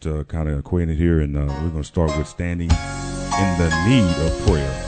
get kind of acquainted here, and we're going to start with Standing in the Need of Prayer.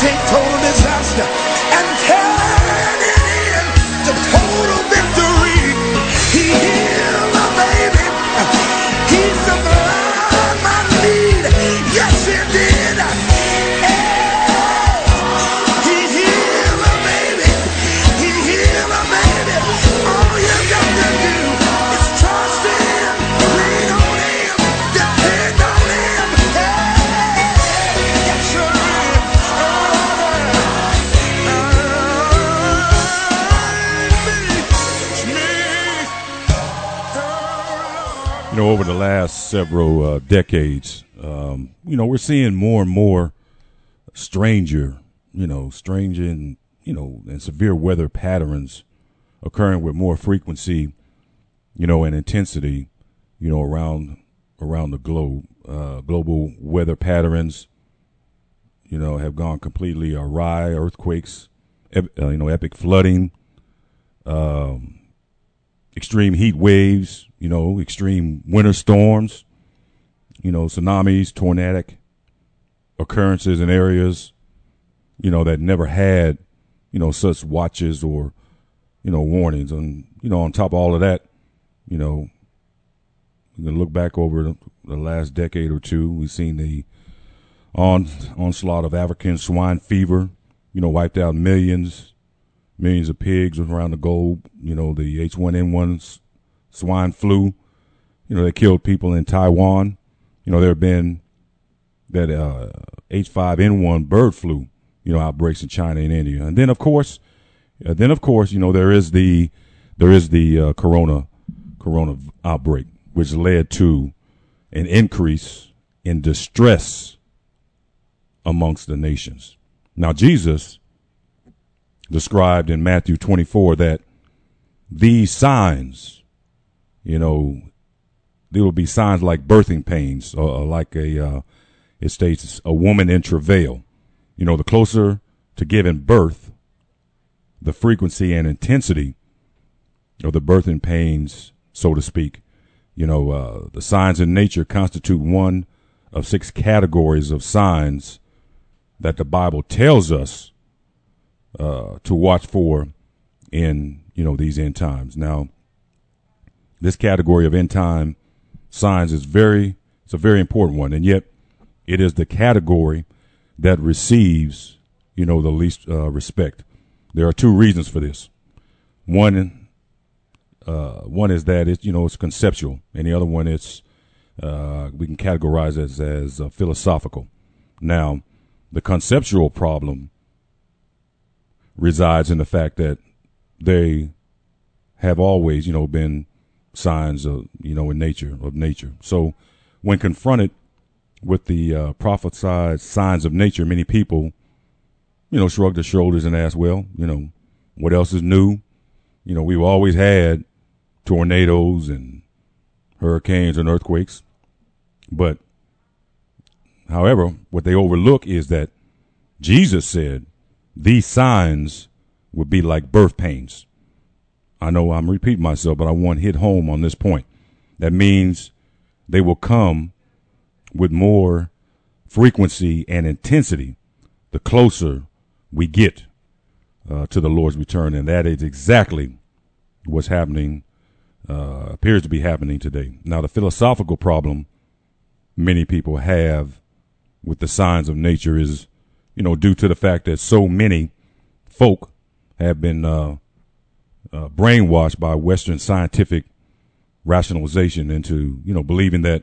Take total disaster and turn it You know, over the last several decades, you know, we're seeing more and more stranger and, and severe weather patterns occurring with more frequency, and intensity, around the globe. Global weather patterns, have gone completely awry. Earthquakes, epic flooding, extreme heat waves, extreme winter storms, tsunamis, tornadic occurrences in areas, that never had, such watches or, warnings. And, on top of all of that, you can look back over the last decade or two, we've seen the onslaught of African swine fever, wiped out millions of pigs around the globe, the H1N1 swine flu, they killed people in Taiwan. There have been that H5N1 bird flu, outbreaks in China and India. And then, of course, there is the corona outbreak, which led to an increase in distress amongst the nations. Now, Jesus described in Matthew 24 that these signs, there will be signs like birthing pains, or like it states, a woman in travail. The closer to giving birth, the frequency and intensity of the birthing pains, so to speak. The signs in nature constitute one of six categories of signs that the Bible tells us to watch for in, these end times. Now, this category of end time signs is it's a very important one. And yet it is the category that receives, the least respect. There are two reasons for this. One is that it's, it's conceptual, and the other one it's we can categorize as philosophical. Now, the conceptual problem resides in the fact that they have always, been signs of, in nature. So when confronted with the prophesied signs of nature, many people, shrug their shoulders and ask, well, what else is new? We've always had tornadoes and hurricanes and earthquakes. But, however, what they overlook is that Jesus said these signs would be like birth pains. I know I'm repeating myself, but I want to hit home on this point. That means they will come with more frequency and intensity the closer we get to the Lord's return. And that is exactly what's happening, appears to be happening today. Now, the philosophical problem many people have with the signs of nature is, due to the fact that so many folk have been brainwashed by Western scientific rationalization into, believing that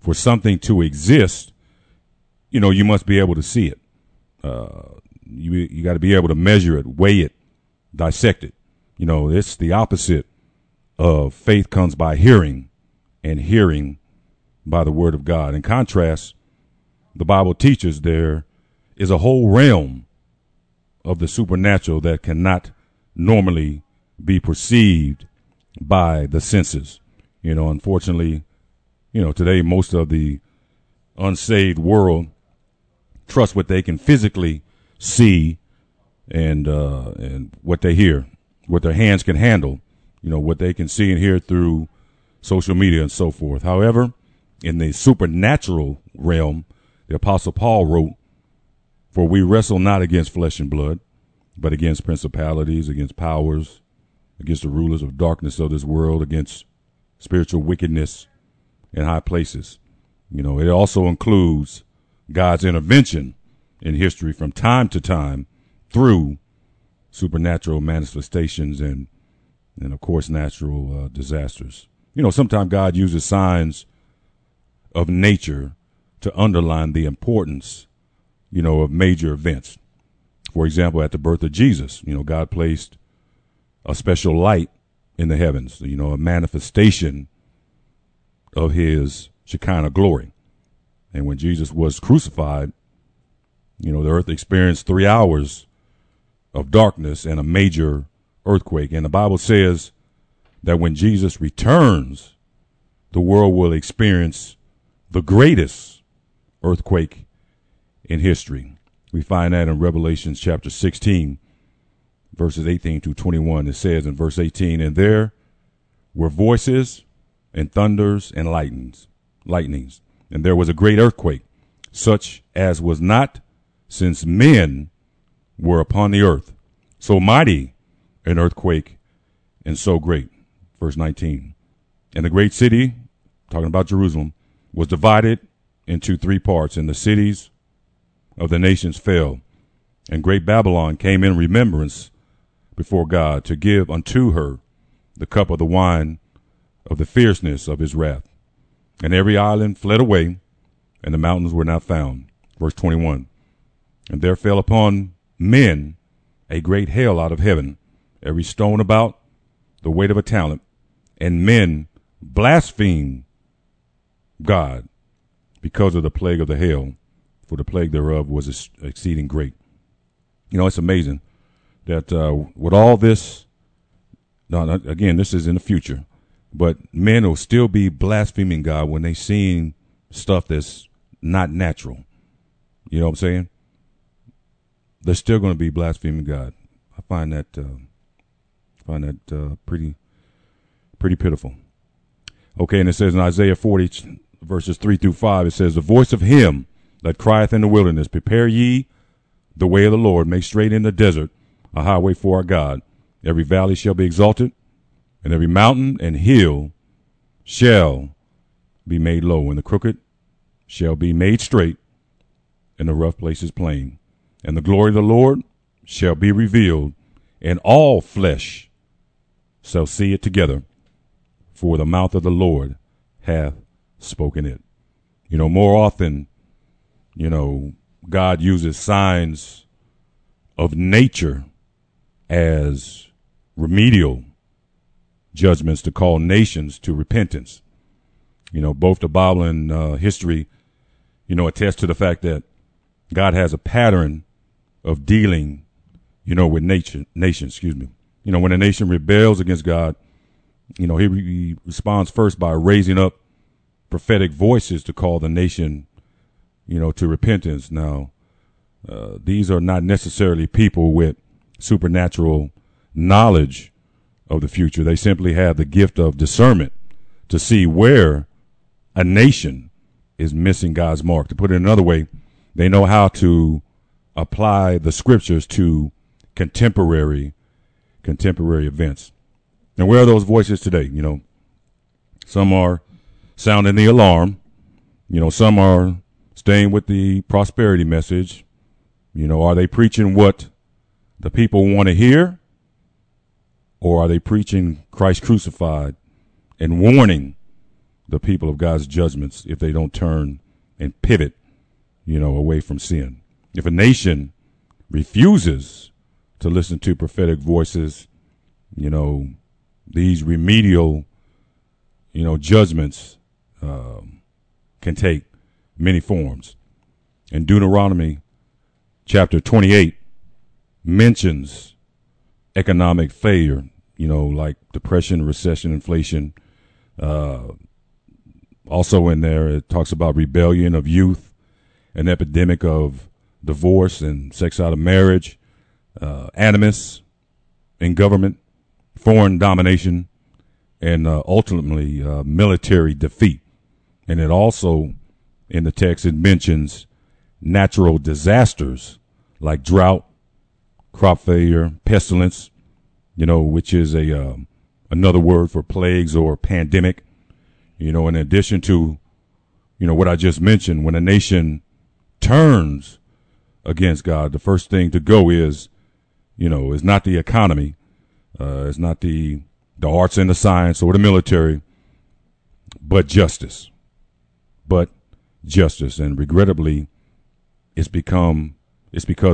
for something to exist, you must be able to see it. You got to be able to measure it, weigh it, dissect it. It's the opposite of faith comes by hearing, and hearing by the word of God. In contrast, the Bible teaches there is a whole realm of the supernatural that cannot normally be perceived by the senses. Unfortunately, today most of the unsaved world trust what they can physically see and what they hear, what their hands can handle, what they can see and hear through social media and so forth. However, in the supernatural realm, the Apostle Paul wrote, "For we wrestle not against flesh and blood, but against principalities, against powers, against the rulers of darkness of this world, against spiritual wickedness in high places." It also includes God's intervention in history from time to time through supernatural manifestations and of course, natural disasters. Sometimes God uses signs of nature to underline the importance, of major events. For example, at the birth of Jesus, God placed a special light in the heavens, a manifestation of his Shekinah glory. And when Jesus was crucified, you know, the earth experienced 3 hours of darkness and a major earthquake. And the Bible says that when Jesus returns, the world will experience the greatest earthquake in history. We find that in Revelation chapter 16, verses 18 through 21. It says in verse 18, "And there were voices and thunders and lightnings, and there was a great earthquake, such as was not since men were upon the earth, so mighty an earthquake and so great." Verse 19, "And the great city," talking about Jerusalem, "was divided into 3 parts, and the cities of the nations fell, and great Babylon came in remembrance before God to give unto her the cup of the wine of the fierceness of his wrath. And every island fled away, and the mountains were not found." Verse 21, "And there fell upon men a great hail out of heaven, every stone about the weight of a talent, and men blasphemed God because of the plague of the hail, for the plague thereof was exceeding great." You know, it's amazing that with all this, again, this is in the future, but men will still be blaspheming God when they seeing stuff that's not natural. You know what I'm saying? They're still going to be blaspheming God. I find that pretty pitiful. Okay, and it says in Isaiah 40, verses 3 through 5, it says, "The voice of him that crieth in the wilderness, prepare ye the way of the Lord, make straight in the desert a highway for our God. Every valley shall be exalted, and every mountain and hill shall be made low, and the crooked shall be made straight, and the rough places plain. And the glory of the Lord shall be revealed, and all flesh shall see it together, for the mouth of the Lord hath spoken it." You know, more often, you know, God uses signs of nature as remedial judgments to call nations to repentance. You know, both the Bible and history, you know, attest to the fact that God has a pattern of dealing, you know, with nations. You know, when a nation rebels against God, you know, he responds first by raising up prophetic voices to call the nation, you know, to repentance. Now, these are not necessarily people with supernatural knowledge of the future. They simply have the gift of discernment to see where a nation is missing God's mark. To put it another way, they know how to apply the scriptures to contemporary events. And where are those voices today? You know, some are sounding the alarm. You know, some are staying with the prosperity message. You know, are they preaching what the people want to hear? Or are they preaching Christ crucified and warning the people of God's judgments if they don't turn and pivot, you know, away from sin? If a nation refuses to listen to prophetic voices, you know, these remedial, you know, judgments can take many forms. And Deuteronomy chapter 28 mentions economic failure, you know, like depression, recession, inflation. Also in there, it talks about rebellion of youth, an epidemic of divorce and sex out of marriage, animus in government, foreign domination, and ultimately military defeat. And it also, in the text, it mentions natural disasters like drought, crop failure, pestilence, you know, which is another word for plagues or pandemic. You know, in addition to, you know, what I just mentioned, when a nation turns against God, the first thing to go is, you know, is not the economy, it's not the arts and the science or the military, but justice. And regrettably, it's because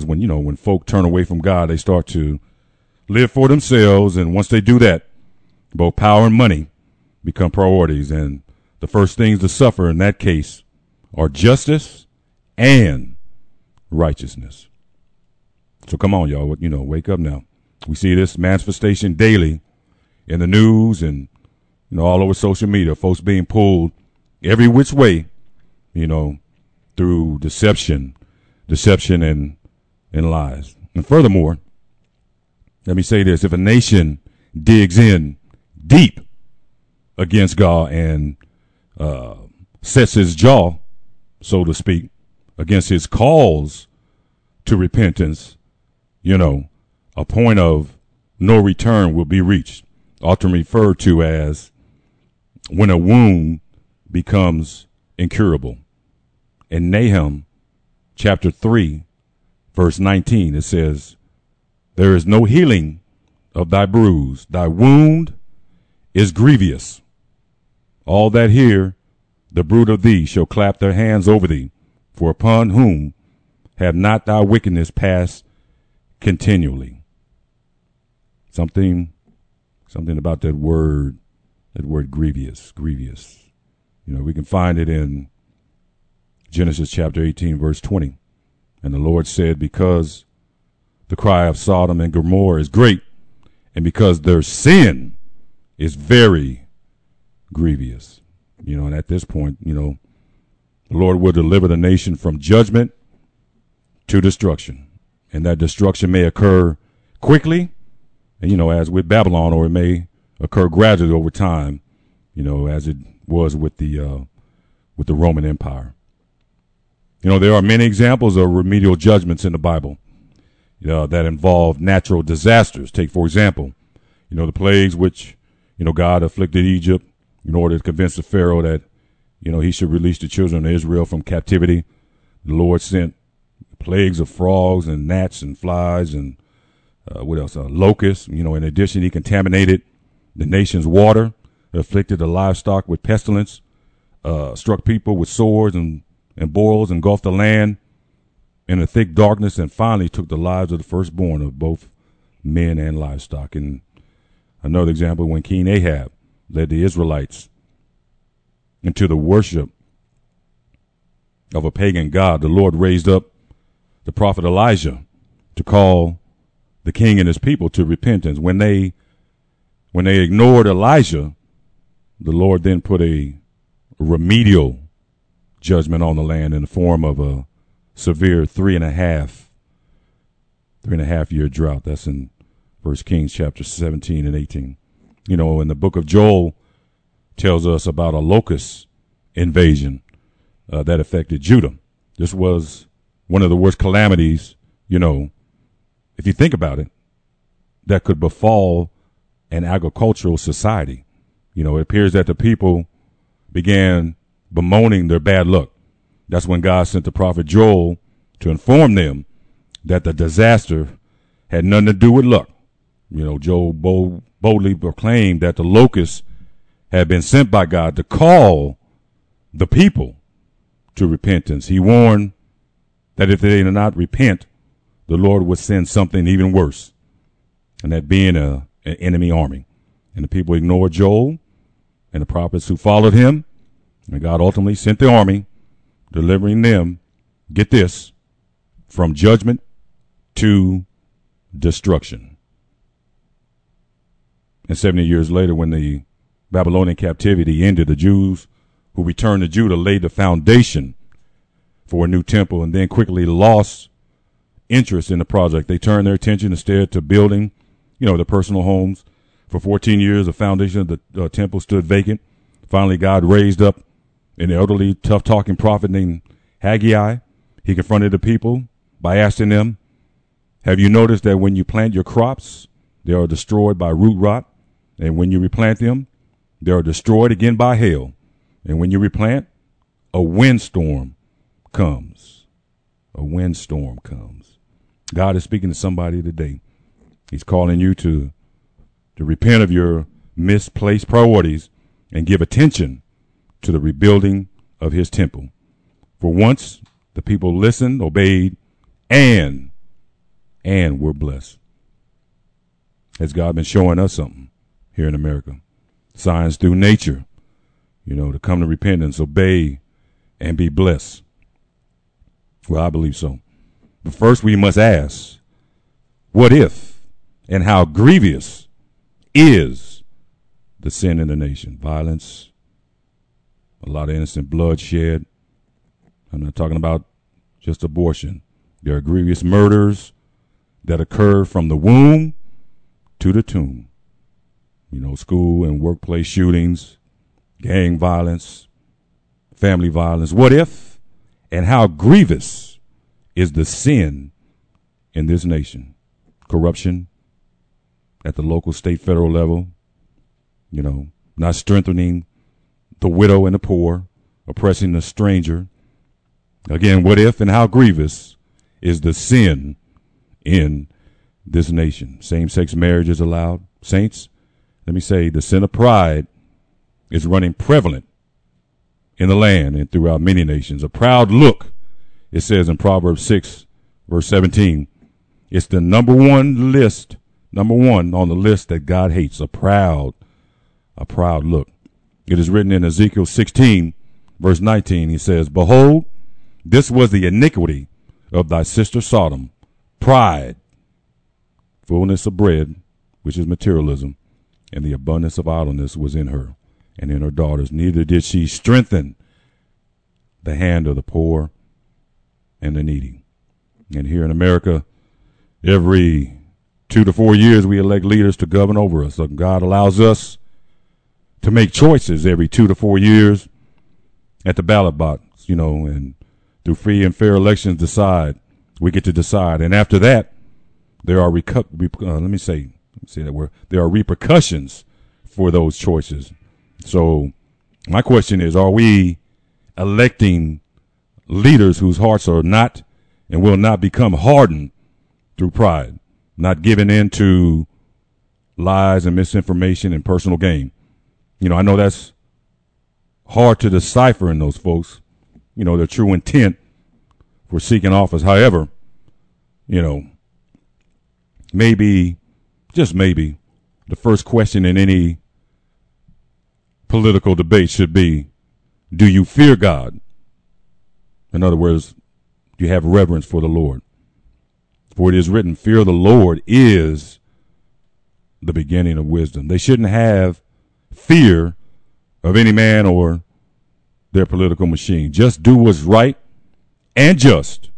when folk turn away from God, they start to live for themselves, and once they do that, both power and money become priorities, and the first things to suffer in that case are justice and righteousness. So come on, y'all, you know, wake up now. We see this manifestation daily in the news and, you know, all over social media, folks being pulled every which way, you know, through deception and lies. And furthermore, let me say this. If a nation digs in deep against God and sets his jaw, so to speak, against his calls to repentance, you know, a point of no return will be reached, often referred to as when a wound becomes incurable. In Nahum chapter 3, verse 19, it says, "There is no healing of thy bruise. Thy wound is grievous. All that hear the bruit of thee shall clap their hands over thee, for upon whom have not thy wickedness passed continually." Something about that word grievous. You know, we can find it in Genesis chapter 18, verse 20. And the Lord said, "Because the cry of Sodom and Gomorrah is great, and because their sin is very grievous." You know, and at this point, you know, the Lord will deliver the nation from judgment to destruction. And that destruction may occur quickly, you know, as with Babylon, or it may occur gradually over time, you know, as it was with the Roman Empire. You know, there are many examples of remedial judgments in the Bible that involve natural disasters. Take, for example, you know, the plagues which, you know, God afflicted Egypt in order to convince the Pharaoh that, you know, he should release the children of Israel from captivity. The Lord sent plagues of frogs and gnats and flies and locusts. You know, in addition, he contaminated the nation's water, afflicted the livestock with pestilence, struck people with swords and boils, engulfed the land in a thick darkness, and finally took the lives of the firstborn of both men and livestock. And another example, when King Ahab led the Israelites into the worship of a pagan god, the Lord raised up the prophet Elijah to call the king and his people to repentance. When they ignored Elijah, the Lord then put a remedial judgment on the land in the form of a severe 3.5 year drought. That's in 1 Kings chapter 17 and 18. You know, in the book of Joel tells us about a locust invasion that affected Judah. This was one of the worst calamities, you know, if you think about it, that could befall an agricultural society. You know, it appears that the people began bemoaning their bad luck. That's when God sent the prophet Joel to inform them that the disaster had nothing to do with luck. You know, Joel boldly proclaimed that the locusts had been sent by God to call the people to repentance. He warned that if they did not repent, the Lord would send something even worse, and that being an enemy army. And the people ignored Joel and the prophets who followed him, and God ultimately sent the army, delivering them, get this, from judgment to destruction. And 70 years later, when the Babylonian captivity ended, the Jews who returned to Judah laid the foundation for a new temple and then quickly lost interest in the project. They turned their attention instead to building, you know, their personal homes. For 14 years, the foundation of the temple stood vacant. Finally, God raised up an elderly, tough-talking prophet named Haggai. He confronted the people by asking them, "Have you noticed that when you plant your crops, they are destroyed by root rot? And when you replant them, they are destroyed again by hail. And when you replant, a windstorm comes." A windstorm comes. God is speaking to somebody today. He's calling you to repent of your misplaced priorities and give attention to the rebuilding of his temple. For once, the people listened, obeyed, and were blessed. Has God been showing us something here in America? Signs through nature, you know, to come to repentance, obey, and be blessed. Well, I believe so. But first we must ask, what if and how grievous is the sin in the nation? Violence, a lot of innocent blood shed. I'm not talking about just abortion. There are grievous murders that occur from the womb to the tomb. You know, school and workplace shootings, gang violence, family violence. What if and how grievous is the sin in this nation? Corruption at the local, state, federal level, you know, not strengthening the widow and the poor, oppressing the stranger. Again, what if and how grievous is the sin in this nation? Same-sex marriage is allowed. Saints, let me say, the sin of pride is running prevalent in the land and throughout many nations. A proud look, it says in Proverbs 6, verse 17, it's the number one on the list that God hates, a proud look. It is written in Ezekiel 16, verse 19, he says, "Behold, this was the iniquity of thy sister Sodom, pride, fullness of bread," which is materialism, "and the abundance of idleness was in her and in her daughters. Neither did she strengthen the hand of the poor and the needy." And here in America, every 2 to 4 years, we elect leaders to govern over us. Look, God allows us to make choices every 2 to 4 years at the ballot box, you know, and through free and fair elections decide. We get to decide. And after that, there are there are repercussions for those choices. So my question is, are we electing leaders whose hearts are not and will not become hardened through pride, not giving in to lies and misinformation and personal gain? You know, I know that's hard to decipher in those folks, you know, their true intent for seeking office. However, you know, maybe, just maybe, the first question in any political debate should be, do you fear God? In other words, do you have reverence for the Lord? For it is written, fear of the Lord is the beginning of wisdom. They shouldn't have fear of any man or their political machine. Just do what's right and just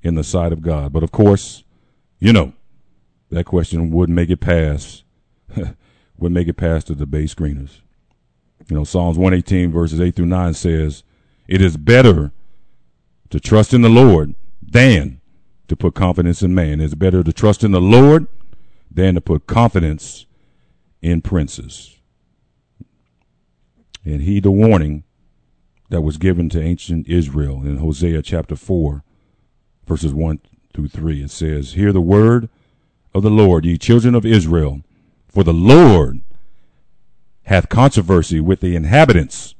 in the sight of God. But of course, you know, that question would make it past the debate screeners. You know, Psalms 118 verses 8 through 9 says, "It is better to trust in the Lord than to put confidence in man." It's better to trust in the Lord than to put confidence in princes. And heed the warning that was given to ancient Israel in Hosea chapter 4, verses 1 through 3. It says, "Hear the word of the Lord, ye children of Israel, for the Lord hath controversy with the inhabitants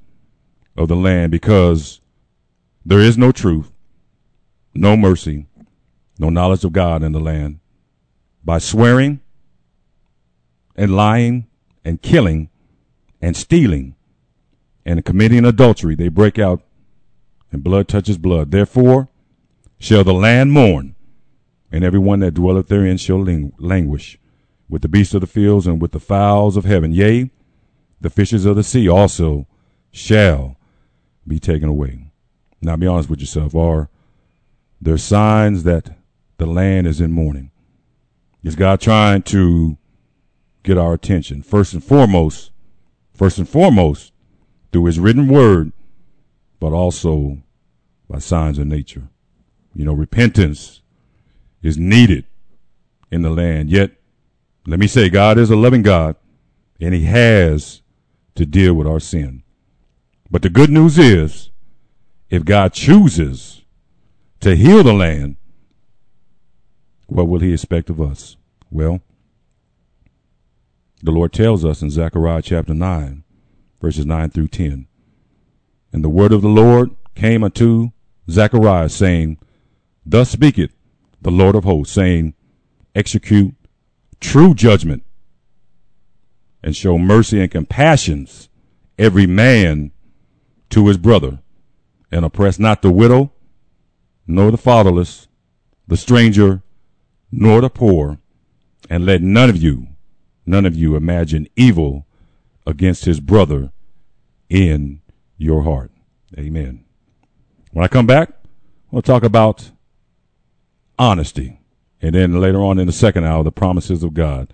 of the land, because there is no truth, no mercy, no knowledge of God in the land. By swearing and lying and killing and stealing and committing adultery, they break out, and blood touches blood. Therefore shall the land mourn, and everyone that dwelleth therein shall languish, with the beasts of the fields and with the fowls of heaven. Yea, the fishes of the sea also shall be taken away." Now, be honest with yourself. Are there signs that the land is in mourning? Is God trying to get our attention? First and foremost, through his written word, but also by signs of nature. You know, repentance is needed in the land. Yet, let me say, God is a loving God, and he has to deal with our sin. But the good news is, if God chooses to heal the land, what will he expect of us? Well, the Lord tells us in Zechariah chapter 9, verses 9 through 10. "And the word of the Lord came unto Zechariah, saying, Thus speaketh the Lord of hosts, saying, Execute true judgment, and show mercy and compassions, every man to his brother, and oppress not the widow, nor the fatherless, the stranger, nor the poor, and let none of you imagine evil against his brother in your heart. Amen. When I come back, we'll talk about honesty. And then later on in the second hour, the promises of God.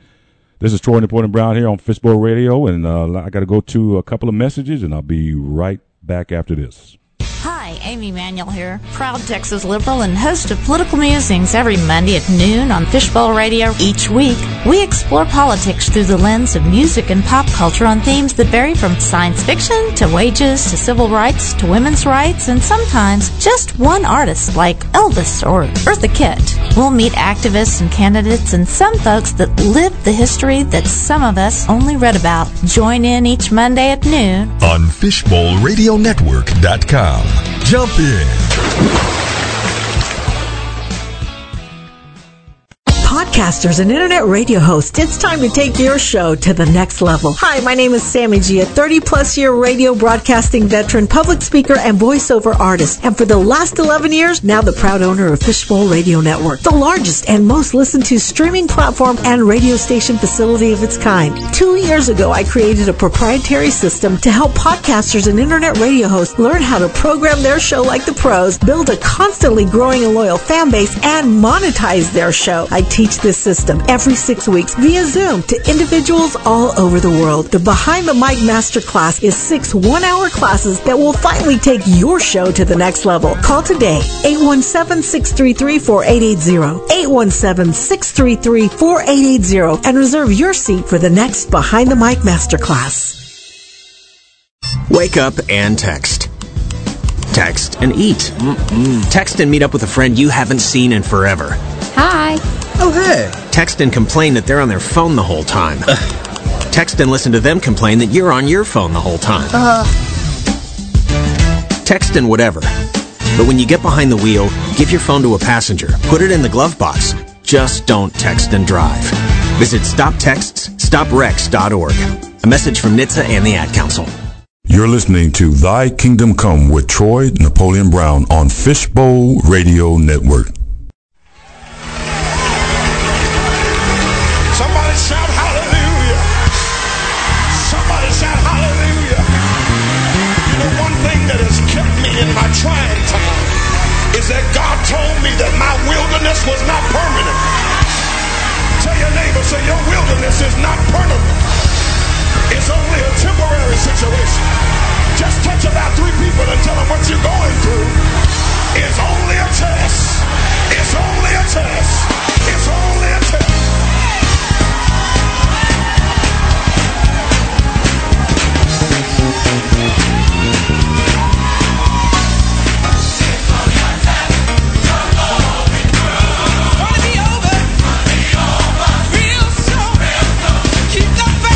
This is Troy Napoleon Brown here on Fishbowl Radio, and I got to go to a couple of messages, and I'll be right back after this. Hi, Amy Manuel here, proud Texas liberal and host of Political Musings every Monday at noon on Fishbowl Radio. Each week, we explore politics through the lens of music and pop culture on themes that vary from science fiction to wages to civil rights to women's rights and sometimes just one artist like Elvis or Eartha Kitt. We'll meet activists and candidates and some folks that lived the history that some of us only read about. Join in each Monday at noon on FishbowlRadioNetwork.com. Jump in. Podcasters and internet radio hosts, it's time to take your show to the next level. Hi, my name is Sammy G, a 30-plus year radio broadcasting veteran, public speaker, and voiceover artist. And for the last 11 years, now the proud owner of Fishbowl Radio Network, the largest and most listened to streaming platform and radio station facility of its kind. 2 years ago, I created a proprietary system to help podcasters and internet radio hosts learn how to program their show like the pros, build a constantly growing and loyal fan base, and monetize their show. I teach this system every 6 weeks via Zoom to individuals all over the world. The Behind the Mic Masterclass is 6 one-hour classes that will finally take your show to the next level. Call today, 817-633-4880, 817-633-4880, and reserve your seat for the next Behind the Mic Masterclass. Wake up and text. Text and eat. Mm-mm. Text and meet up with a friend you haven't seen in forever. Hi. Oh, hey. Text and complain that they're on their phone the whole time. Text and listen to them complain that you're on your phone the whole time. Text and whatever. But when you get behind the wheel, give your phone to a passenger. Put it in the glove box. Just don't text and drive. Visit StopTextsStopRex.org. A message from NHTSA and the Ad Council. You're listening to Thy Kingdom Come with Troy Napoleon Brown on Fishbowl Radio Network. Trying time is that God told me that my wilderness was not permanent. Tell your neighbor, say your wilderness is not permanent. It's only a temporary situation. Just touch about three people and tell them what you're going through. It's only a test. It's only a test. It's only a test. Keep the faith.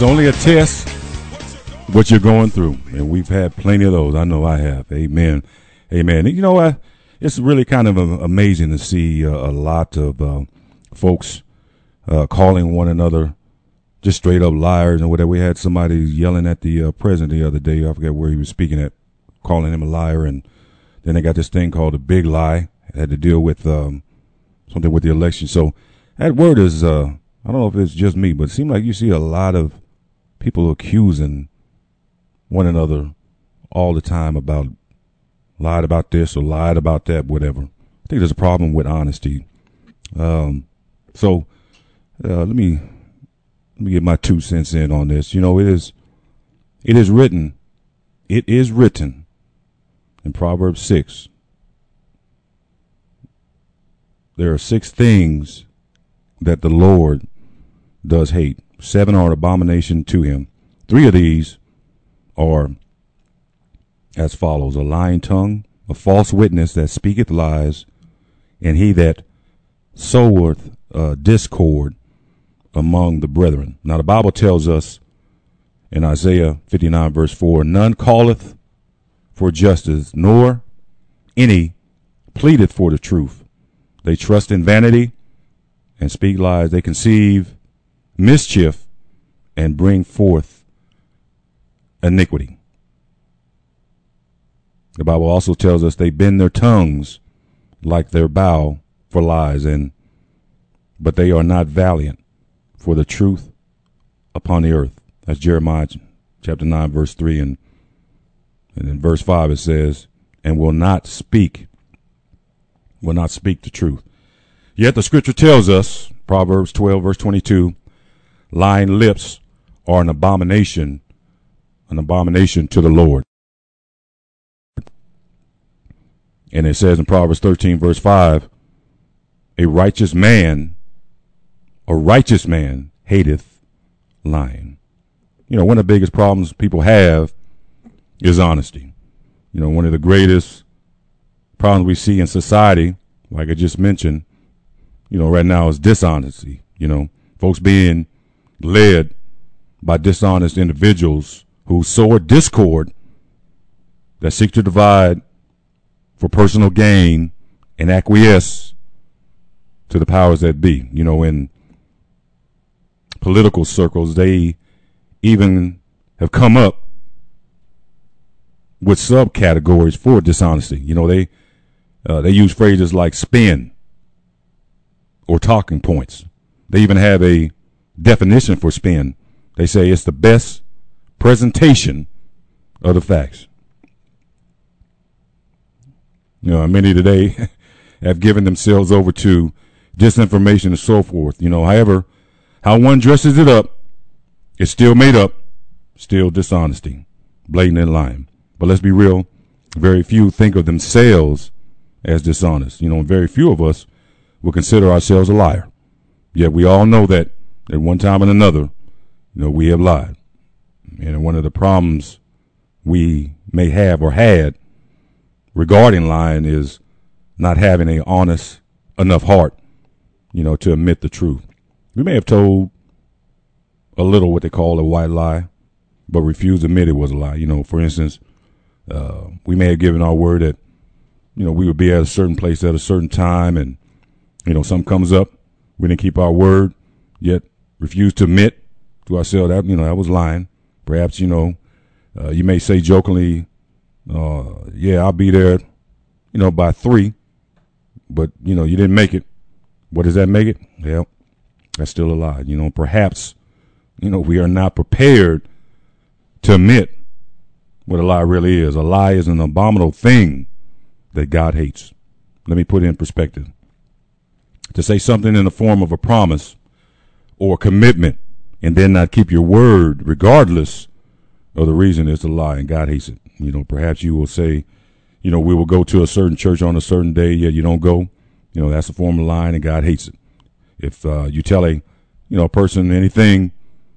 It's only a test what you're going through, and we've had plenty of those. I know I have. Amen. Amen. And you know what? It's really kind of amazing to see a lot of folks calling one another just straight up liars and whatever. We had somebody yelling at the president the other day. I forget where he was speaking at, calling him a liar. And then they got this thing called a big lie. It had to deal with something with the election. So that word is, I don't know if it's just me, but it seems like you see a lot of people accusing one another all the time about lied about this or lied about that, whatever. I think there's a problem with honesty. So let me get my 2 cents in on this. You know, it is written in Proverbs 6. There are 6 things that the Lord does hate. 7 are an abomination to him. 3 of these are as follows: a lying tongue, a false witness that speaketh lies, and he that soweth discord among the brethren. Now the Bible tells us in Isaiah 59 verse 4, none calleth for justice, nor any pleadeth for the truth. They trust in vanity and speak lies. They conceive mischief and bring forth iniquity. The Bible also tells us they bend their tongues like their bow for lies, but they are not valiant for the truth upon the earth. That's Jeremiah chapter 9, verse 3. And in verse 5 it says, and will not speak the truth. Yet the scripture tells us, Proverbs 12, verse 22, lying lips are an abomination to the Lord. And it says in Proverbs 13, verse 5, a righteous man hateth lying. You know, one of the biggest problems people have is honesty. You know, one of the greatest problems we see in society, like I just mentioned, you know, right now is dishonesty. You know, folks being led by dishonest individuals who sow discord that seek to divide for personal gain and acquiesce to the powers that be. You know, in political circles, they even have come up with subcategories for dishonesty. You know, they use phrases like spin or talking points. They even have a definition for spin. They say it's the best presentation of the facts. You know, many today have given themselves over to disinformation and so forth. You know, however, how one dresses it up, it's still made up, still dishonesty, blatant and lying. But let's be real, very few think of themselves as dishonest. You know, very few of us will consider ourselves a liar. Yet we all know that at one time or another, you know, we have lied. And one of the problems we may have or had regarding lying is not having a honest enough heart, you know, to admit the truth. We may have told a little what they call a white lie, but refused to admit it was a lie. You know, for instance, we may have given our word that, you know, we would be at a certain place at a certain time, and, you know, something comes up, we didn't keep our word, yet refused to admit to ourselves that, you know, that was lying. Perhaps, you know, you may say jokingly, yeah, I'll be there, you know, by 3, but, you know, you didn't make it. What does that make it? Yeah, that's still a lie. You know, perhaps, you know, we are not prepared to admit what a lie really is. A lie is an abominable thing that God hates. Let me put it in perspective. To say something in the form of a promise or a commitment and then not keep your word regardless of the reason is a lie, and God hates it. You know, perhaps you will say, you know, we will go to a certain church on a certain day, yet you don't go. You know, that's a form of lying, and God hates it. If you tell a person anything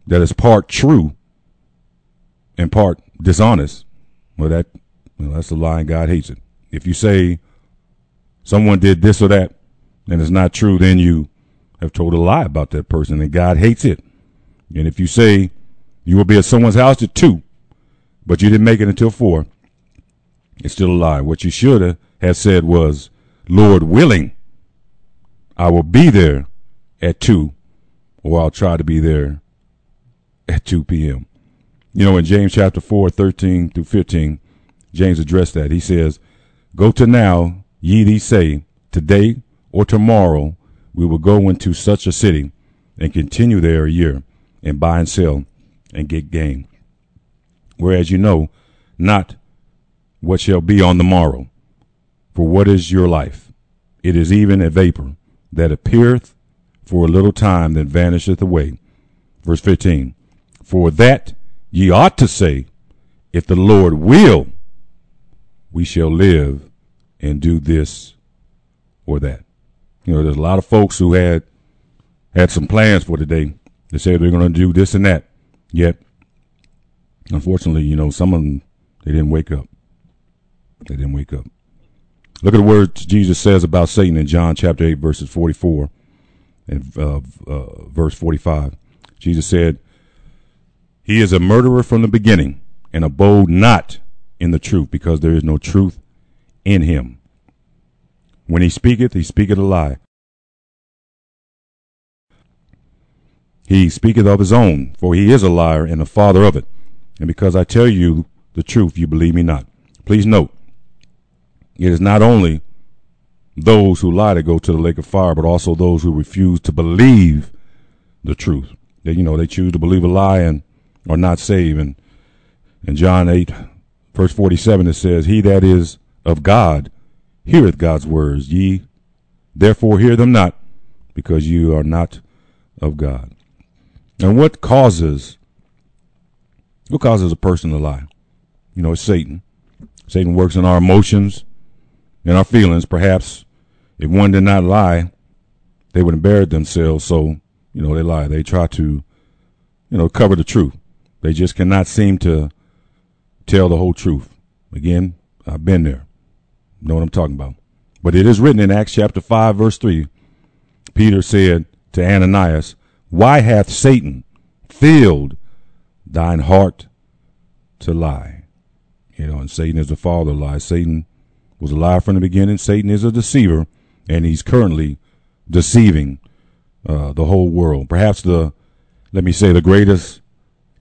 that is part true and part dishonest, well, that's a lie, and God hates it. If you say someone did this or that and it's not true, then you have told a lie about that person, and God hates it. And if you say You will be at someone's house at 2, but you didn't make it until 4. It's still a lie. What you should have said was, Lord willing, I will be there at 2, or I'll try to be there at 2 p.m. You know, in James chapter 4, 13 through 15, James addressed that. He says, Go to now, ye these say, today or tomorrow we will go into such a city and continue there a year and buy and sell and get gain. Whereas you know not what shall be on the morrow. For what is your life? It is even a vapor that appeareth for a little time, then vanisheth away. Verse 15, For that ye ought to say, If the Lord will, we shall live and do this or that. You know, there's a lot of folks who had some plans for today. They said they're going to do this and that. Yet, unfortunately, you know, some of them, they didn't wake up. They didn't wake up. Look at the words Jesus says about Satan in John chapter 8, verses 44 and verse 45. Jesus said, He is a murderer from the beginning and abode not in the truth, because there is no truth in him. When he speaketh a lie. He speaketh of his own, for he is a liar and the father of it. And because I tell you the truth, you believe me not. Please note, it is not only those who lie that go to the lake of fire, but also those who refuse to believe the truth. They, you know, they choose to believe a lie and are not saved. And in John 8, verse 47, it says, He that is of God heareth God's words. Ye therefore hear them not, because you are not of God. And what causes a person to lie? You know, it's Satan. Satan works in our emotions and our feelings. Perhaps if one did not lie, they would embarrass themselves. So, you know, they lie. They try to, you know, cover the truth. They just cannot seem to tell the whole truth. Again, I've been there. Know what I'm talking about. But it is written in Acts chapter 5, verse 3. Peter said to Ananias, Why hath Satan filled thine heart to lie? You know, and Satan is the father of lies. Satan was a liar from the beginning. Satan is a deceiver, and he's currently deceiving the whole world. Perhaps the greatest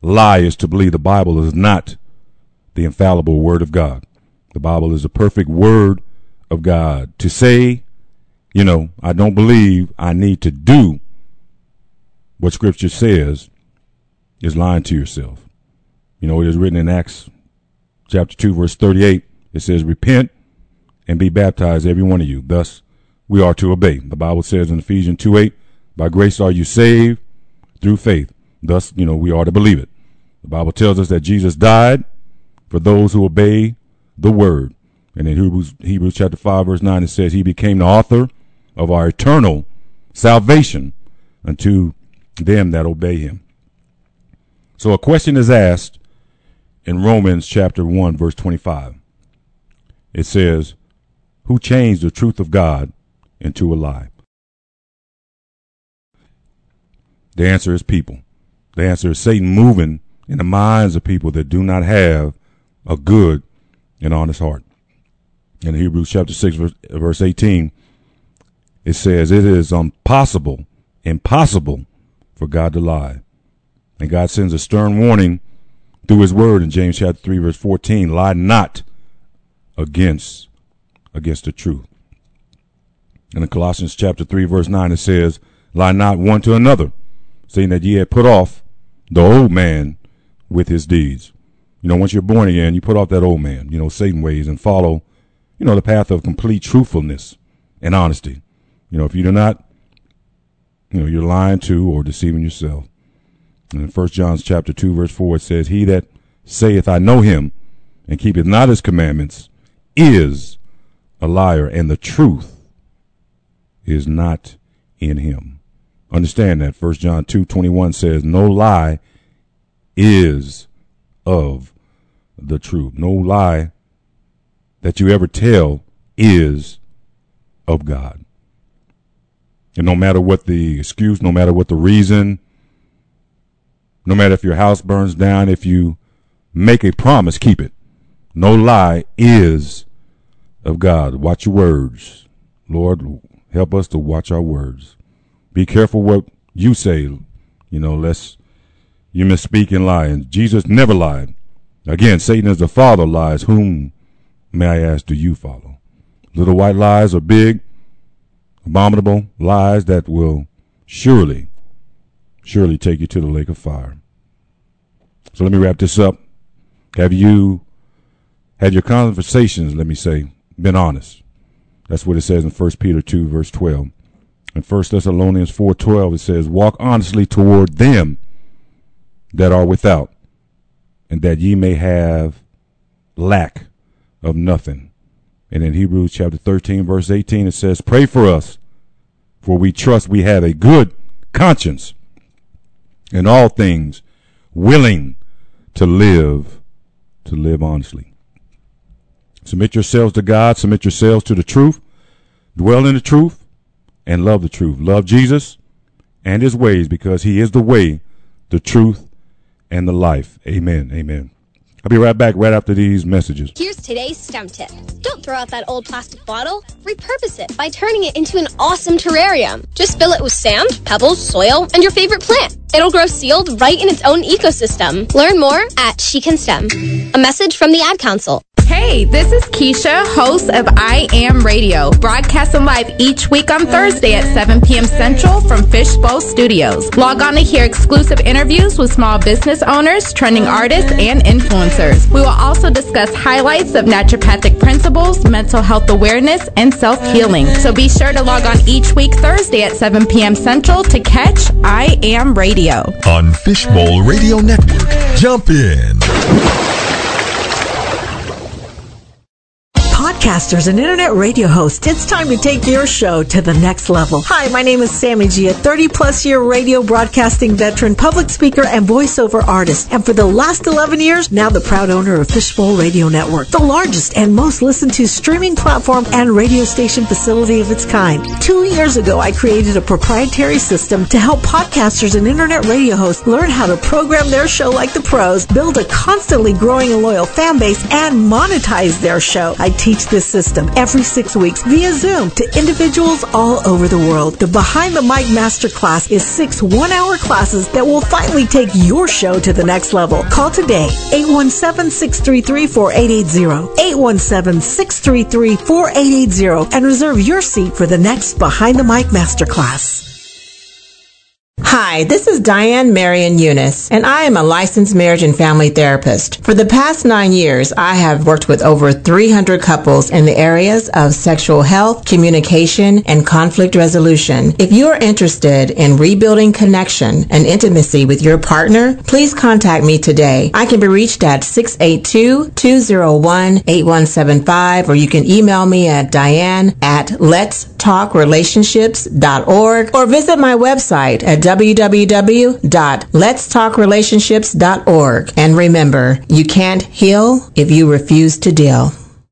lie is to believe the Bible is not the infallible word of God. The Bible is the perfect word of God. To say, you know, I don't believe, I need to do what Scripture says, is lying to yourself. You know, it is written in Acts chapter 2, verse 38. It says, Repent and be baptized, every one of you. Thus, we are to obey. The Bible says in Ephesians 2:8, By grace are you saved through faith. Thus, you know, we are to believe it. The Bible tells us that Jesus died for those who obey the word. And in Hebrews chapter 5, verse 9, it says, He became the author of our eternal salvation unto them that obey him. So a question is asked in Romans chapter 1, verse 25. It says, Who changed the truth of God into a lie? The answer is people. The answer is Satan moving in the minds of people that do not have a good and honest heart. In Hebrews chapter 6, verse 18, it says, It is impossible for God to lie. And God sends a stern warning through his word in James chapter 3, verse 14, Lie not against the truth. And in Colossians chapter 3, verse 9, it says, Lie not one to another, saying that ye had put off the old man with his deeds. You know, once you're born again, you put off that old man, you know, Satan ways, and follow, you know, the path of complete truthfulness and honesty. You know, if you do not, you know, you're lying to or deceiving yourself. And in 1 John chapter 2, verse 4, it says, He that saith, I know him, and keepeth not his commandments, is a liar, and the truth is not in him. Understand that. 1 John 2:21 says, No lie is of the truth. No lie that you ever tell is of God. And no matter what the excuse, no matter what the reason, No matter if your house burns down, if you make a promise, keep it. No lie is of God. Watch your words. Lord, help us to watch our words. Be careful what you say, lest you misspeak and lie. And Jesus never lied. Again, Satan is the father of lies. Whom, may I ask, do you follow? Little white lies are big, abominable lies that will surely take you to the lake of fire. So let me wrap this up. Have you had your conversations, been honest? That's what it says in 1 Peter 2, verse 12. In 1 Thessalonians 4:12, it says, walk honestly toward them that are without, and that ye may have lack of nothing. And in Hebrews chapter 13, verse 18, it says, pray for us, for we trust we have a good conscience, in all things willing to live honestly. Submit yourselves to God. Submit yourselves to the truth. Dwell in the truth and love the truth. Love Jesus and his ways, because he is the way, the truth, and the life. Amen. Amen. I'll be right back right after these messages. Here's today's STEM tip. Don't throw out that old plastic bottle. Repurpose it by turning it into an awesome terrarium. Just fill it with sand, pebbles, soil, and your favorite plant. It'll grow sealed right in its own ecosystem. Learn more at She Can STEM. A message from the Ad Council. Hey, this is Keisha, host of I Am Radio, broadcasting live each week on Thursday at 7 p.m. Central from Fishbowl Studios. Log on to hear exclusive interviews with small business owners, trending artists, and influencers. We will also discuss highlights of naturopathic principles, mental health awareness, and self-healing. So be sure to log on each week Thursday at 7 p.m. Central to catch I Am Radio. On Fishbowl Radio Network, jump in. Podcasters and internet radio hosts, it's time to take your show to the next level. Hi, my name is Sammy G, a 30-plus-year radio broadcasting veteran, public speaker, and voiceover artist. And for the last 11 years, now the proud owner of Fishbowl Radio Network, the largest and most listened-to streaming platform and radio station facility of its kind. 2 years ago, I created a proprietary system to help podcasters and internet radio hosts learn how to program their show like the pros, build a constantly growing and loyal fan base, and monetize their show. I teach this system every 6 weeks via Zoom to individuals all over the world. The Behind the Mic Masterclass is 6 one-hour classes that will finally take your show to the next level. Call today, 817-633-4880, 817-633-4880, and reserve your seat for the next Behind the Mic Masterclass. Hi, this is Diane Marion Eunice, and I am a licensed marriage and family therapist. For the past 9 years, I have worked with over 300 couples in the areas of sexual health, communication, and conflict resolution. If you are interested in rebuilding connection and intimacy with your partner, please contact me today. I can be reached at 682-201-8175, or you can email me at diane@letstalkrelationships.org, or visit my website at www.letstalkrelationships.org. And remember, you can't heal if you refuse to deal.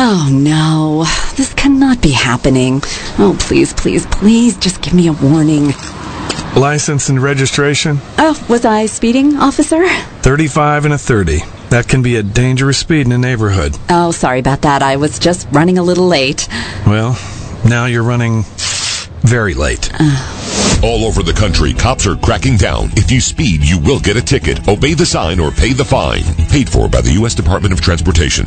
Oh, no. This cannot be happening. Oh, please, please, please just give me a warning. License and registration? Oh, was I speeding, officer? 35 and a 30. That can be a dangerous speed in a neighborhood. Oh, sorry about that. I was just running a little late. Well, now you're running very late. All over the country, cops are cracking down. If you speed, you will get a ticket. Obey the sign or pay the fine. Paid for by the U.S. Department of Transportation.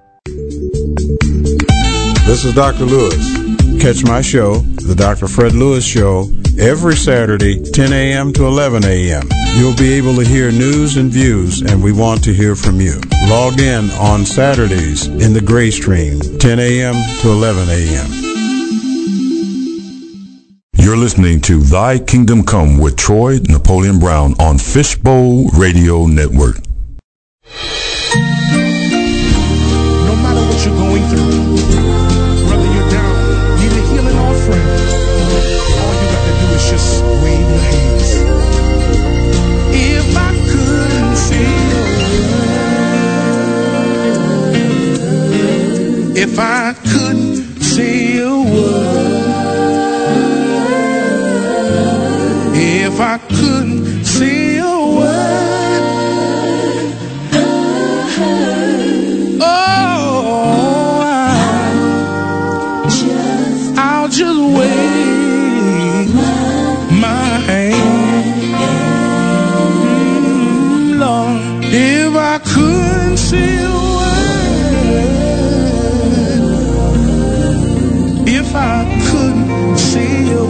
This is Dr. Lewis. Catch my show, The Dr. Fred Lewis Show, every Saturday, 10 a.m. to 11 a.m. You'll be able to hear news and views, and we want to hear from you. Log in on Saturdays in the Gray Stream, 10 a.m. to 11 a.m. You're listening to Thy Kingdom Come with Troy Napoleon Brown on Fishbowl Radio Network. No matter what you're going through, whether you're down, need a healing offering, all you got to do is just wave your hands. If I couldn't see a word, if I couldn't see a word, if I couldn't see a word, oh, I'll just wave my hand, Lord, if I couldn't see a word, if I couldn't see a word.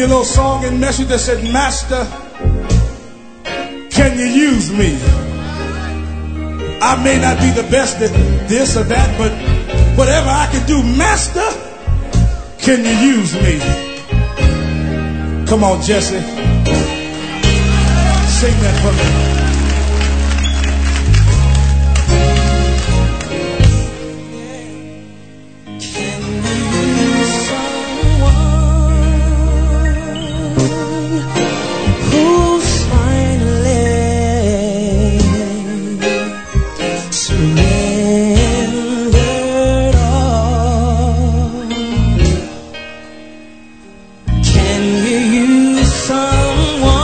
you a little song and message that said, Master, can you use me? I may not be the best at this or that, but whatever I can do, Master, can you use me? Come on, Jesse. Sing that for me. Can you use someone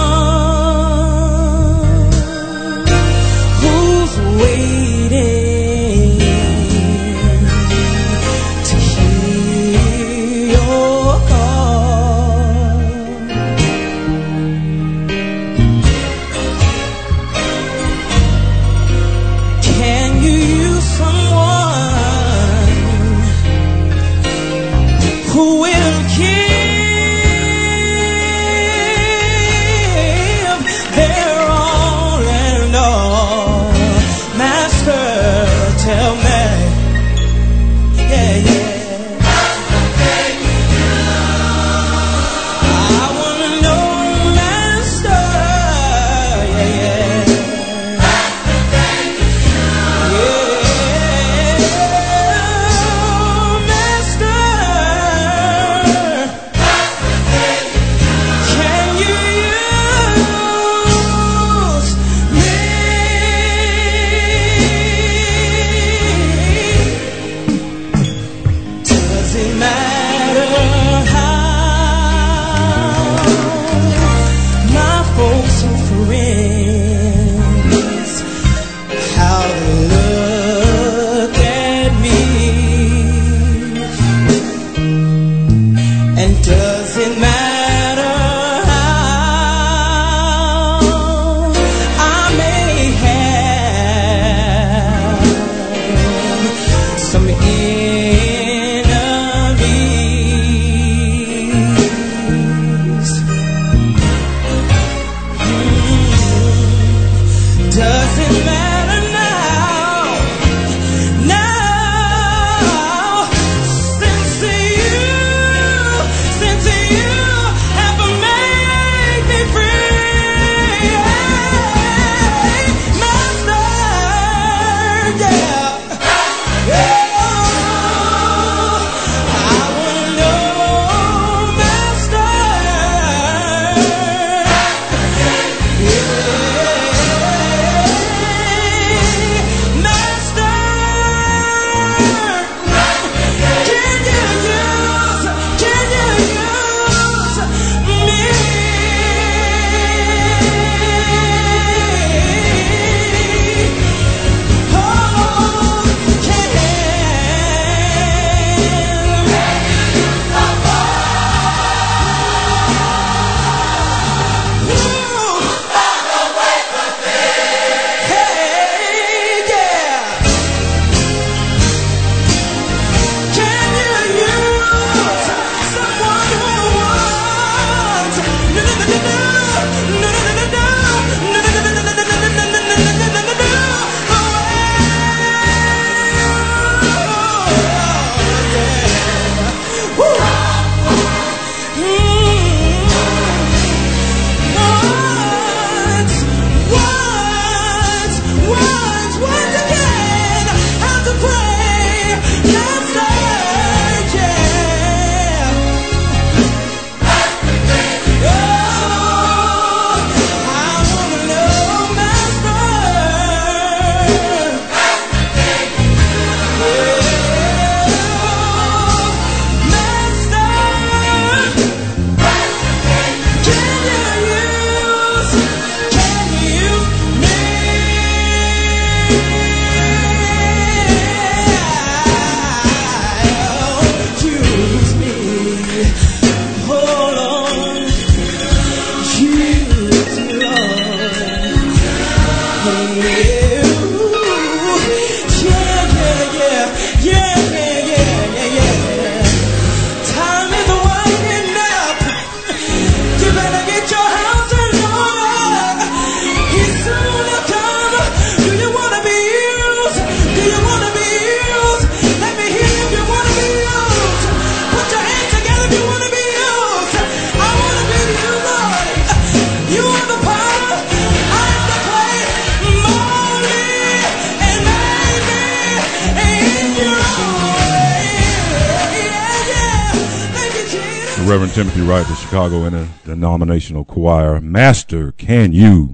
Reverend Timothy Wright, the Chicago Interdenominational Choir. Master, can you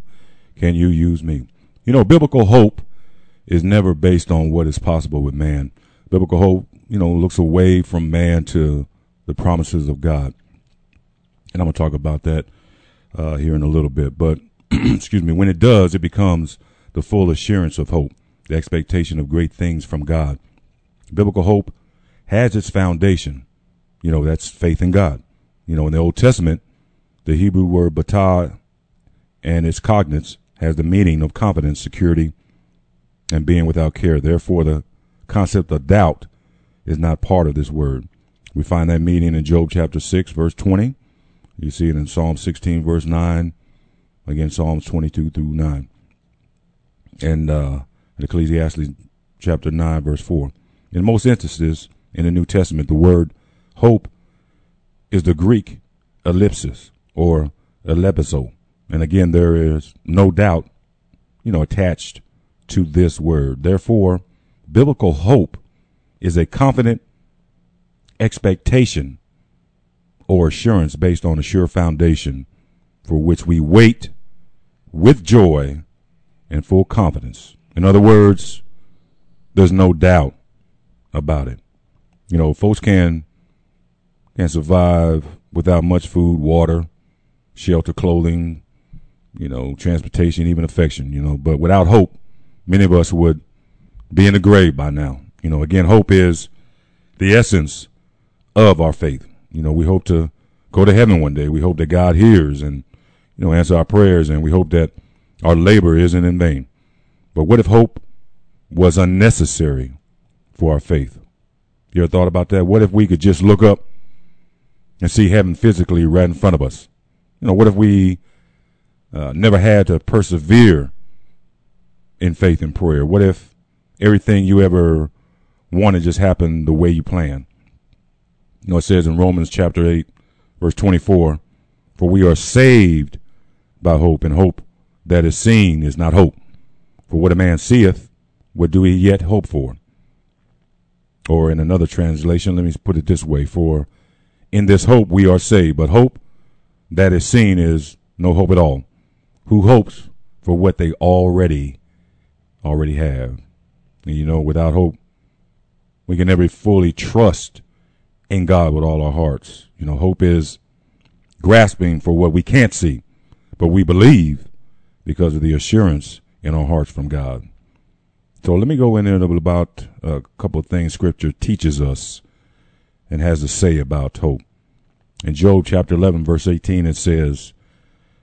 use me? You know, biblical hope is never based on what is possible with man. Biblical hope, you know, looks away from man to the promises of God. And I'm going to talk about that here in a little bit. But, excuse me, when it does, it becomes the full assurance of hope, the expectation of great things from God. Biblical hope has its foundation. You know, that's faith in God. You know, in the Old Testament, the Hebrew word batah and its cognate has the meaning of confidence, security, and being without care. Therefore, the concept of doubt is not part of this word. We find that meaning in Job chapter 6, verse 20. You see it in Psalm 16, verse 9. Again, Psalms 22 through 9. And in Ecclesiastes chapter 9, verse 4. In most instances in the New Testament, the word hope is the Greek ellipsis or elepiso. And again, there is no doubt, you know, attached to this word. Therefore, biblical hope is a confident expectation or assurance based on a sure foundation for which we wait with joy and full confidence. In other words, there's no doubt about it. You know, folks can survive without much food, water, shelter, clothing, you know, transportation, even affection, you know. But without hope, many of us would be in the grave by now. You know, again, hope is the essence of our faith. You know, we hope to go to heaven one day. We hope that God hears and, you know, answer our prayers, and we hope that our labor isn't in vain. But what if hope was unnecessary for our faith? You ever thought about that? What if we could just look up and see heaven physically right in front of us? You know, what if we never had to persevere in faith and prayer? What if everything you ever wanted just happened the way you planned? You know, it says in Romans chapter 8, verse 24, "For we are saved by hope, and hope that is seen is not hope. For what a man seeth, what do he yet hope for?" Or in another translation, let me put it this way, "For in this hope we are saved, but hope that is seen is no hope at all. Who hopes for what they already have?" And you know, without hope, we can never fully trust in God with all our hearts. You know, hope is grasping for what we can't see, but we believe because of the assurance in our hearts from God. So let me go in there about a couple of things Scripture teaches us and has to say about hope. In Job chapter 11, verse 18, it says,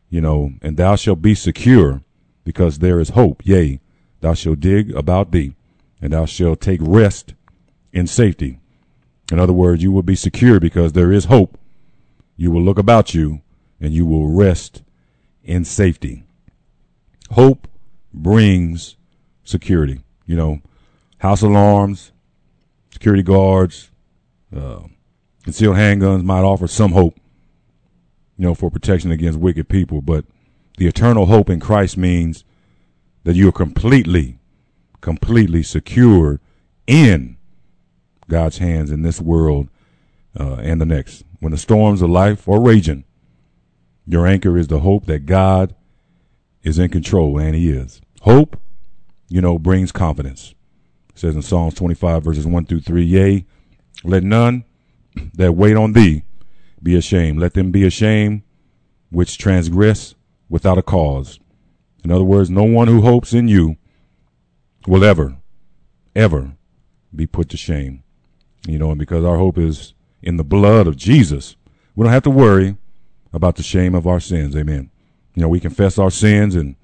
you know, "And thou shalt be secure, because there is hope. Yea, thou shalt dig about thee, and thou shalt take rest in safety." In other words, you will be secure because there is hope. You will look about you, and you will rest in safety. Hope brings security. You know, house alarms, security guards, concealed handguns might offer some hope, you know, for protection against wicked people, but the eternal hope in Christ means that you are completely secured in God's hands in this world and the next. When the storms of life are raging, your anchor is the hope that God is in control, and He is. Hope, you know, brings confidence. It says in Psalms 25, verses 1 through 3, "Yea, let none that wait on thee be ashamed. Let them be ashamed which transgress without a cause." In other words, no one who hopes in you will ever be put to shame. You know, and because our hope is in the blood of Jesus, we don't have to worry about the shame of our sins. Amen. You know, we confess our sins and